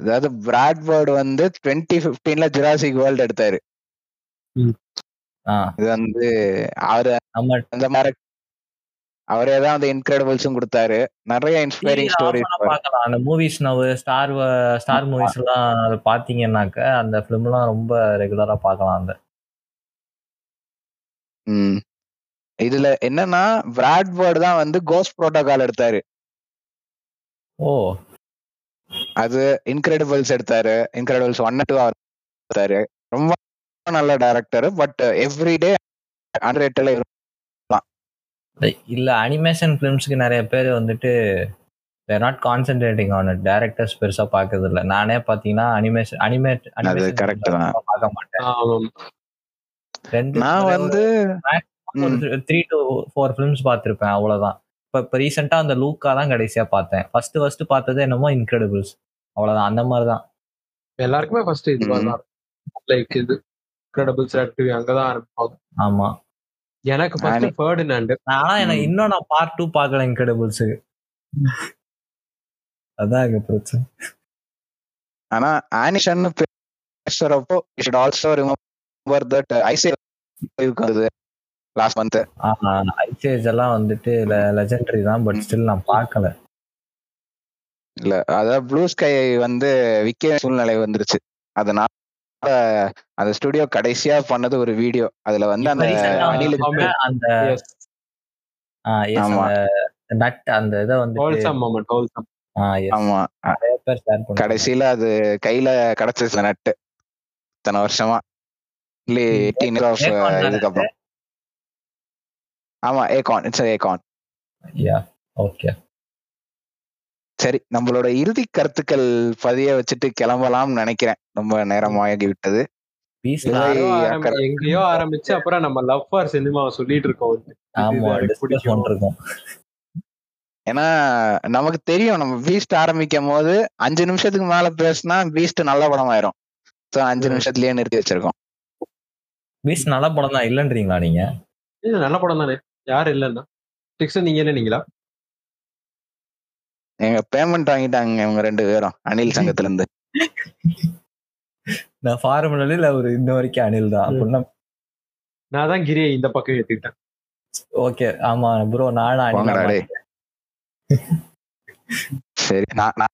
அதாவது பிராட் பேர்ட் வந்து இருபது பதினைந்து ல ஜுராசிக் வேர்ல்ட் எடுத்தாரு. இது வந்து அவரு அந்த மாதிரி அவரே தான் அந்த இன்கிரெடிபிள்ஸும் கொடுத்தாரு. நிறைய இன்ஸ்பைரிங் ஸ்டோரி பார்க்கலாம். அந்த movies now star star movies எல்லாம் அதை பாத்தீங்கன்னாக்க அந்த ஃபிலிம்லாம் ரொம்ப ரெகுலரா பார்க்கலாம். அந்த ம் இதுல என்னன்னா பிராட் பேர்ட் தான் வந்து கோஸ்ட் புரோட்டோகால் எடுத்தாரு. ஓ அது இன்கிரெடிபிள்ஸ் எடுத்தாரு. இன்கிரெடிபிள்ஸ் ஒன் டூ எடுத்தாரு. ரொம்ப நல்ல டைரக்டர். பட் எவ்ரி டே அண்டர்ரேட்டட்ல இருப்பான். இல்ல அனிமேஷன் ஃபிலிம்ஸ்க்கு நிறைய பேர் வந்துட்டு they are not concentrating on it. Directors பெருசா பாக்குறது இல்ல. நானே பாத்தீங்கன்னா அனிமேஷன் அனிமேட் அது கரெக்ட் தான் பார்க்க மாட்டேன். நான் வந்து த்ரீ to ஃபோர் ஃபிலிம்ஸ் பாத்திருப்பேன் அவ்வளவுதான். இப்ப இப்ப ரீசெண்டா அந்த லூக்கா தான் கடைசியா பார்த்தேன். ஃபர்ஸ்ட் ஃபர்ஸ்ட் பார்த்தது என்னமோ இன்கிரெடிபிள்ஸ் அவ்வளவுதான். அந்த மாதிரி தான் எல்லாருக்குமே ஃபர்ஸ்ட் இது தான் லைக் இது. ஆமா எனக்கு ஃபர்ஸ்ட் ஃபெர்டினண்ட். ஆனா எனக்கு இன்னும் நான் பார்ட் டூ பார்க்கல இன்கிரெடிபிள்ஸ். அதாங்க பிரச்சனை. ஆனா ஆனிஷன் பேசுறப்போ you should also remember that ஐசி யுகாது லாஸ்ட் மந்த் ஐசி எல்லாம் வந்துட்டு லெஜெண்டரி தான், பட் ஸ்டில் நான் பார்க்கல. இல்ல அத ப்ளூ ஸ்கை வந்து விக்கே சூழ்நிலை வந்துருச்சு, அதனால அந்த ஸ்டுடியோ கடைசியா பண்ணது ஒரு வீடியோ. அதுல வந்து அந்த அந்த நட் அந்த இத வந்து ஹோல்சம் மொமெண்ட் ஹோல்சம். ஆமா கடைசியில அது கையில கிடைச்சது நட்டு இத்தனை வருஷமா இல்ல எயிட்டீன் இதுக்கப்புறம். ஆமா ஏகான் இட்ஸ் ஏகான். ஓகே சரி, நம்மளோட இறுதி கருத்துக்கள் பதிய வச்சுட்டு கிளம்பலாம்னு நினைக்கிறேன். ரொம்ப நேரமாகி விட்டது. எங்கேயோ ஆரம்பிச்சு அப்புறம் நம்ம லவ் ஃபார் சினிமாவை சொல்லிட்டு இருக்கோம். ஏன்னா நமக்கு தெரியும் நம்ம பீஸ்ட் ஆரம்பிக்கும் போது அஞ்சு நிமிஷத்துக்கு மேல பேசினா பீஸ்ட் நல்ல படம் ஆயிரும். சோ அஞ்சு நிமிஷத்துலயே நிறுத்தி வச்சிருக்கோம். பீஸ்ட் நல்ல படம் தான் இல்லன்றீங்களா நீங்க? இல்ல நல்ல படம் தானே, யாரு இல்லன்னா. நீங்க என்ன நீங்களா? எங்க பேமெண்ட் வாங்கிட்டாங்க இவங்க ரெண்டு பேரும் அனில் சங்கத்துல இருந்து. நான் ஃபார்முலால அவரு இந்த வரைக்கும் அனில் தான் அப்படின்னா நான் தான் கிரியை இந்த பக்கம் ஏத்திட்டேன். ஓகே ஆமா ப்ரோ நானா அனில். சரி நான்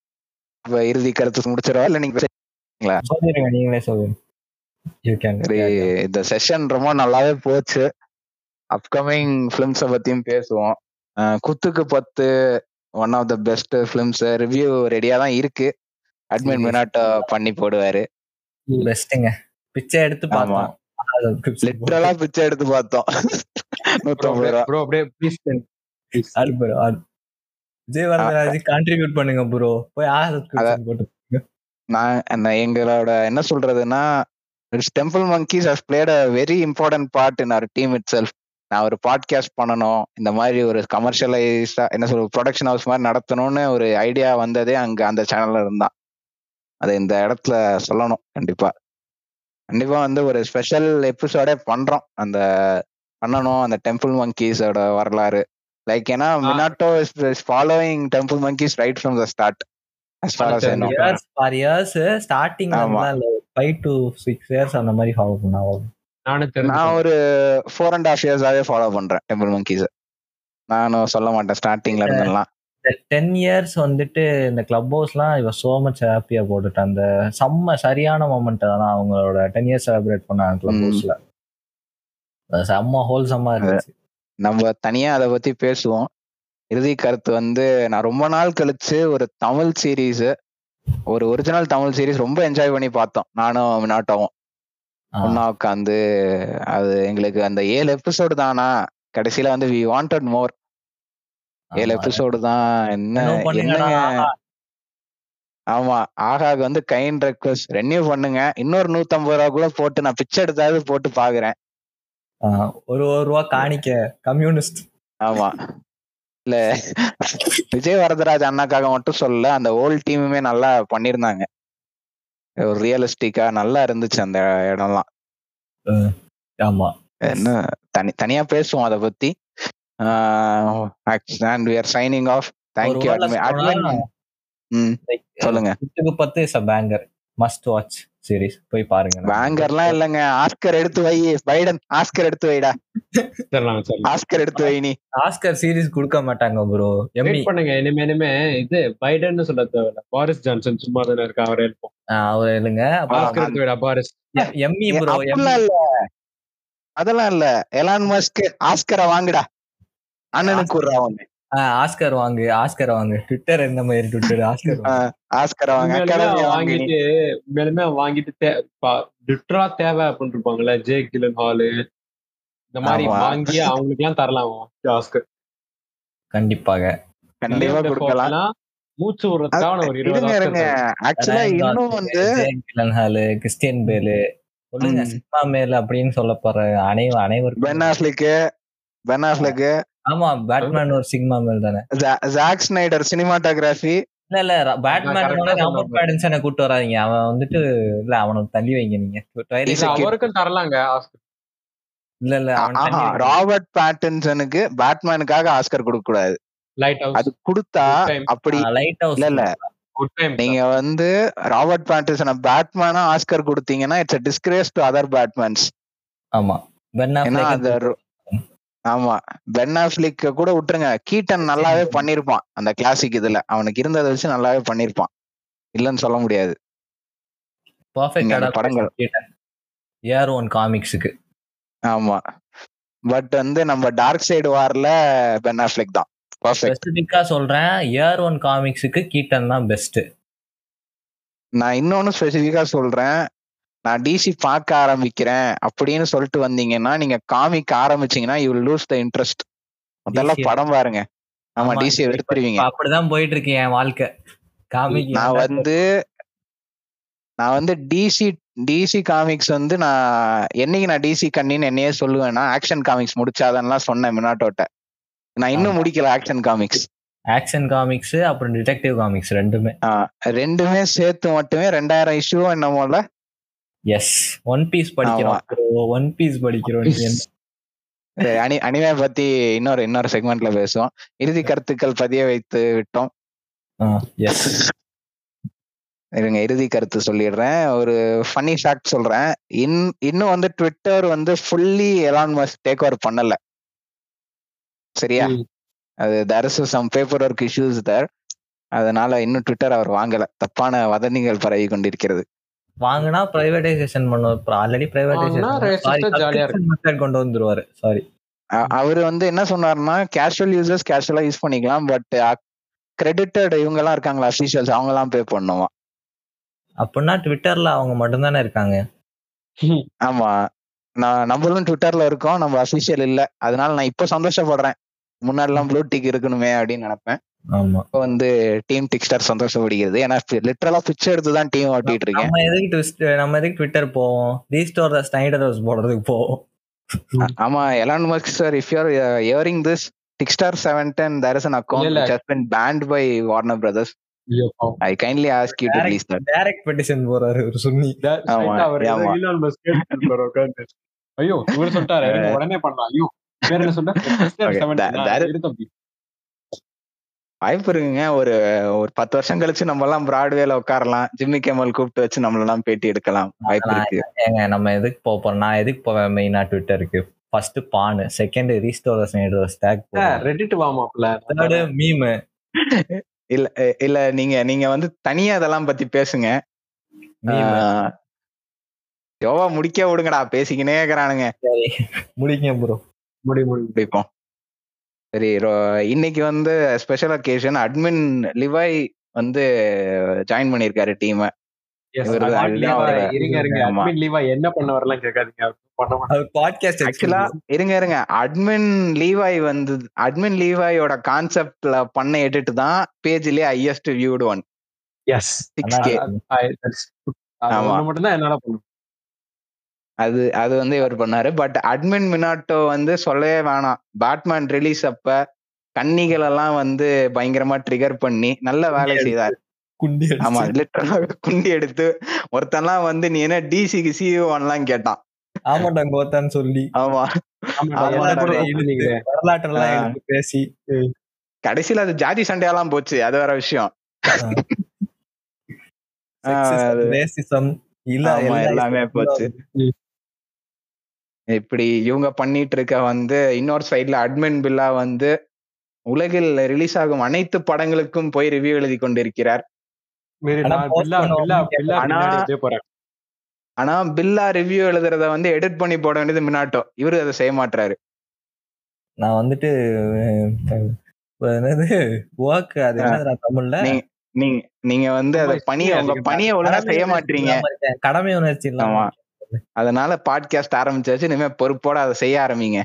இப்ப இறுதி கருத்து முடிச்சிடவா இல்ல நீங்க பேசுறீங்களா? சொல்லுங்க நீங்களே சொல்லுங்க. You can. இந்த செஷன் ரொம்ப நல்லாவே போச்சு. அப்கமிங் ஃபிலிம்ஸை பத்தியும் பேசுவோம். குத்துக்கு பத்து one of the best films review ரெடியா தான் இருக்கு. அட்மின் மினாட்டோ பண்ணி போடுவாரு. பெஸ்ட்ங்க. பிச்சை எடுத்து பார்த்தோம், லிட்டரலா பிச்சை எடுத்து பார்த்தோம். ப்ரோ அப்படியே please all bro all Vijayavaradharajan contribute பண்ணுங்க ப்ரோ. போய் ஆ சப்ஸ்கிரைப் போடுங்க. நான் எங்களோட என்ன சொல்றதுன்னா Temple Monkeys has played a very important part in our team itself. நான் ஒரு பாட்காஸ்ட் பண்ணணும், இந்த மாதிரி ஒரு கமர்ஷியலைஸா என்ன சொல்ற ப்ரொடக்ஷன் ஹவுஸ் மாதிரி நடத்தணும்னு ஒரு ஐடியா வந்ததே அங்க அந்த சேனல்ல இருந்தான். அது இந்த இடத்துல சொல்லணும். கண்டிப்பா கண்டிப்பா வந்து ஒரு ஸ்பெஷல் எபிசோடே பண்றோம். அந்த பண்ணணும் அந்த டெம்பிள் மங்கீஸோட வரலாறு. லைக் ஏன்னா Minato is following Temple Monkeys right from the start. As far as I know for years starting வந்து ஃபைவ் டு சிக்ஸ் இயர்ஸ் அந்த மாதிரி ஃபாலோ பண்ணாங்க. நான் ஒரு ஃபோர் அண்ட் ஹாஃப் இயர்ஸாவே ஃபாலோ பண்றேன் டெம்பிள் மங்கீஸ். நானும் சொல்ல மாட்டேன் ஸ்டார்டிங்ல இருந்தெல்லாம். டென் இயர்ஸ் வந்துட்டு இந்த கிளப் ஹவுஸ்லாம் இவ சோ மச் ஹாப்பியா போட்டுட்டு அந்த செம்ம சரியான மொமெண்ட் தான். அவங்களோட டென் இயர்ஸ் செலிப்ரேட் பண்ணாங்க கிளப் ஹவுஸ்ல. செம்ம ஹோல்சமா இருந்துச்சு. நம்ம தனியா அதை பத்தி பேசுவோம். இறுதி கருத்து வந்து நான் ரொம்ப நாள் கழிச்சு ஒரு தமிழ் சீரீஸ், ஒரு ஒரிஜினல் தமிழ் சீரீஸ் ரொம்ப என்ஜாய் பண்ணி பார்த்தோம். நானும் நாட்டாவும் ஒன்னா உட்காந்து. அது எங்களுக்கு அந்த ஏழு எபிசோடு தானா கடைசியில வந்து we wanted more. ஏழு எபிசோடு தான் என்ன என்ன. ஆமா ஆகாக வந்து கைண்ட் ரெக்வஸ்ட் ரெனியூ பண்ணுங்க. இன்னொரு நூத்தி ஐம்பது ரூபா கூட போட்டு நான் பிச்சை எடுத்தாவது போட்டு பாக்குறேன். ஒரு ஒரு ரூபா காணிக்க கம்யூனிஸ்ட். ஆமா இல்ல விஜய் வரதராஜ் அண்ணாக்காக மட்டும் சொல்லல, அந்த ஹோல் டீமுமே நல்லா பண்ணிருந்தாங்க. ஒரு ரியலிஸ்டிக்கா நல்லா இருந்துச்சு அந்த இடம்லாம். ஆமா என்ன தனி தனியா பேசுவோம் அதை பத்தி. And we are signing off. Thank you admin. ம் சொல்லுங்க. பத்து is a banger, must watch series. போய் பாருங்க. பேங்கர்லாம் இல்லங்க, ஆஸ்கர் எடுத்து வை. பைடன் ஆஸ்கர் எடுத்து வைடா. சரலாம் சரலாம் ஆஸ்கர் எடுத்து வை. நீ ஆஸ்கர் சீரிஸ் கொடுக்க மாட்டாங்க ப்ரோ. எம்டி பண்ணுங்க இனிமே இனிமே. இது பைடன்னு சொல்ல தேவல, பாரிஸ் ஜான்சன் சும்மா தான இருக்க. அவரே இருப்போம். அவரே இல்லங்க ஆஸ்கர் எடுத்து வைடா பாரிஸ். எம்இ ப்ரோ எம்இ இல்ல, அதெல்லாம் இல்ல. எலான் மஸ்க் ஆஸ்கரை வாங்குடா அண்ணனுக்கு ஒரு ராவமே. ஆஸ்கர் வாங்கு ஆஸ்கர் வாங்கு. ட்விட்டர் என்ன மாதிரி ட்விட்டர் ஆஸ்கர் ஆஸ்கர் வாங்க. அகாடமி வாங்கிட்டு மேலமே வாங்கிட்டு ட்விட்டரா தேவை அப்படின்னு இருப்பாங்கல்ல ஜேக் கிலன் ஹால் இந்த மாதிரி வாங்கி அவங்களுக்கு எல்லாம் தரலாம் ஆஸ்கர். கண்டிப்பாக கண்டிப்பா கொடுக்கலாம். மூச்சு விடுறதுக்கான ஒரு இருபது ஆக்சுவலா இன்னும் வந்து Jake Gyllenhaal Christian Bale சொல்லுங்க சினிமா மேல அப்படின்னு சொல்ல போற அனை அனைவரும் பென் ஆஃப்லிக் பென் ஆஃப்லிக். ஆமா பேட்மேன் ஒரு சினிமா மேல் தானே. Zack Snyder cinematography. இல்ல இல்ல பேட்மேன் ராபர்ட் பாட்டின்சனை கூட்டி வராதீங்க. அவன் வந்துட்டு இல்ல அவனுக்கு தள்ளி வைங்க. நீங்க அவருக்கும் தரலாங்க. இல்ல இல்ல ராபர்ட் பாட்டின்சனுக்கு பேட்மேனுக்காக ஆஸ்கர் கொடுக்க கூடாது. அது கொடுத்தா அப்படி இல்ல இல்ல நீங்க வந்து ராபர்ட் பாட்டின்சன் பேட்மேனா ஆஸ்கர் கொடுத்தீங்கன்னா it's a disgrace to other Batman's. ஆமா பென் ஆஃப்லிக் ஆமா பென் ஆஃப்லிக் கூட விட்டுருங்க, கீட்டன் நல்லாவே பண்ணிருப்பான் அந்த கிளாசிக் இதுல, அவனுக்கு இருந்ததை வச்சு நல்லாவே பண்ணிருப்பான், இல்லன்னு சொல்ல முடியாது. படங்கள் ஏர் ஒன் காமிக்ஸுக்கு ஆமா, பட் வந்து நம்ம டார்க் சைடு வார்ல பென் ஆஃப்லிக் தான் ஸ்பெசிபிக்கா சொல்றேன், ஏர் ஒன் காமிக்ஸுக்கு கீட்டன் தான் பெஸ்ட். நான் இன்னொன்னு ஸ்பெசிபிக்கா சொல்றேன், நான் டிசி பார்க்க ஆரம்பிக்கிறேன் அப்படின்னு சொல்லிட்டு வந்தீங்கன்னா நீங்க காமிக் ஆரம்பிச்சீங்கன்னா you will lose the interest. முதல்ல படம் பாருங்க. ஆமா டிசி எடுத்துருவீங்க. அப்படிதான் போயிட்டு இருக்கேன் என் வாழ்க்கை காமிக். நான் வந்து நான் வந்து டிசி டிசி காமிக்ஸ் வந்து நான் என்னைக்கு நான் டிசி கண்ணின்னு என்னையே சொல்லுவேன்னா ஆக்ஷன் காமிக்ஸ் முடிச்சாதான் சொன்னேன் மினாட்டோட்ட. நான் இன்னும் முடிக்கல ஆக்ஷன் காமிக்ஸ். ஆக்ஷன் காமிக்ஸ் அப்புறம் டிடெக்டிவ் காமிக்ஸ் ரெண்டுமே ரெண்டுமே சேர்த்து மட்டுமே ரெண்டாயிரம் இஷ்யூ என்னமோல. எஸ் ஒன் பீஸ் படிக்கிறோம் ஒன் பீஸ் படிக்கிறோம் அனி அனிமே பத்தி இன்னொரு இன்னொரு செக்மெண்ட்ல பேசுவோம். இறுதி கருத்துக்கள் பதிய வைத்து விட்டோம். எஸ் இருங்க இறுதி கருத்து சொல்லிடுறேன். ஒரு ஃபன்னி ஃபேக்ட் சொல்றேன். இன் இன்னும் வந்து ட்விட்டர் வந்து fully Elon Musk take over பண்ணல, சரியா? அது there is some paperwork issues there. அதனால இன்னும் ட்விட்டர் அவர் வாங்கல. தப்பான வதந்திகள் பரவி கொண்டிருக்கிறது. வாங்கினா பிரைவேடைசேஷன் பண்ணுவார். ஆல்ரெடி பிரைவேடைசேஷன் கொண்டு வந்துருவாரு. சாரி, அவரு வந்து என்ன சொன்னாருன்னா கேஷுவல் யூசர்ஸ் கேஷுவலா யூஸ் பண்ணிக்கலாம், பட் கிரெடிட்டட் இவங்க எல்லாம் இருக்காங்களா அஃபிஷியல்ஸ் அவங்க எல்லாம் பே பண்ணுவான். அப்படின்னா ட்விட்டர்ல அவங்க மட்டும் தானே இருக்காங்க? ஆமா, நான் நம்மளும் ட்விட்டர்ல இருக்கோம், நம்ம அஃபிஷியல் இல்ல. அதனால நான் இப்ப சந்தோஷப்படுறேன், முன்னாடி எல்லாம் ப்ளூ டிக் இருக்கணுமே அப்படின்னு நினைப்பேன். இப்ப வந்து டீம் டிக்ஸ்டர் சந்தோஷப்படுகிறது. ஏன்னா லிட்டரலா பிச்சை எடுத்துதான் டீம் ஓட்டிட்டு இருக்கேன். நம்ம எதுக்கு நம்ம எதுக்கு ட்விட்டர் போவோம்? ரீஸ்டோர் தி ஸ்னைடர் ஹவுஸ் போடுறதுக்கு போவோம். ஆமா, Elon Musk sir, if you are hearing this, டிக்ஸ்டர் seven ten there is an account which has been banned by Warner Brothers. I kindly ask you to please sir direct petition போறாரு ஒரு சுன்னி. ஆமா, Elon Musk கேக்குறாரு உட்கார்ந்து. ஐயோ இவர் சொல்றாரு உடனே பண்ணலாம். ஐயோ வேற என்ன சொன்னா? டிக்ஸ்டர் seven ten இரு தம்பி, வாய்ப்பு இருக்குங்க. ஒரு ஒரு பத்து வருஷம் கழிச்சு நம்ம எல்லாம் பிராட்வேல உட்காரலாம், ஜிம்மி கேமல் கூப்பிட்டு வச்சு நம்மளெல்லாம் பேட்டி எடுக்கலாம். வாய்ப்பு இருக்கு. நம்ம எதுக்கு போறோம்? நான் எதுக்கு போவேன் மெயினா ட்விட்டருக்கு? ஃபர்ஸ்ட் பான், second restoration editors talk, Reddit வாமாப்ல, தேர்ட் மீம். இல்ல இல்ல நீங்க நீங்க வந்து தனியா அதெல்லாம் பத்தி பேசுங்க. யோவா முடிக்க விடுங்கடா, பேசிக்கினே இருக்கிறானுங்க. சரி முடிங்க ப்ரோ, முடி முடி முடிப்போம். சரி, இன்னைக்கு வந்து ஸ்பெஷல் அக்கேஷன். அட்மின் லிவாய் வந்து ஜாயின் பண்ணிருக்காரு டீம். என்ன பண்ண வரலாம் கேட்காதீங்க. இருங்க இருங்க அட்மின் லீவாய் வந்து அட்மின் லீவாயோட கான்செப்ட்ல பண்ண எடிட் தான் பேஜ்லயே highest viewed one. Yes, six K மட்டும்தான் என்னால பண்ணும். அது அது வந்து இவர் பண்ணாரு. பட் அட்மின் மினாட்டோ வந்து சொல்லவே வேணாம். பேட்மேன் ரிலீஸ் அப்ப கன்னிகள் எல்லாம் வந்து பயங்கரமா ட்ரிகர் பண்ணி நல்ல வேலை செய்தார். ஆமா, லிட்டரலாக குண்டி எடுத்து ஒருத்தன்லாம் வந்து நீ என்ன டிசிக்கு சிஇஓன்லாம் கேட்டான். ஆமாடா கோத்தான்னு சொல்லி. ஆமா, வரலாற்றெல்லாம் பேசி கடைசியில் அது ஜாதி சண்டையெல்லாம் போச்சு. அது வேற விஷயம். எல்லாமே போச்சு. இப்படி இவங்க பண்ணிட்டு இருக்க வந்து இன்னொரு சைட்ல அட்மின் பில்லா வந்து உலகில் ரிலீஸ் ஆகும் அனைத்து படங்களுக்கும் போய் ரிவ்யூ எழுதி கொண்டிருக்கிறார். ஆனா பில்லா ரிவ்யூ எழுதுறத வந்து எடிட் பண்ணி போட வேண்டியது மினாட்டோ. இவரு அதை செய்ய மாட்டாரு. நான் வந்துட்டு தமிழ்ல நீங்க நீங்க வந்து அத பணிய உங்க பணிய ஒழுங்கா செய்ய மாட்டீங்க. கடமை உணர்ச்சி இல்லாம. அதனால பாட்காஸ்ட் ஆரம்பிச்சாச்சு, இனிமே பொறுப்போட அதை செய்ய ஆரம்பிங்க.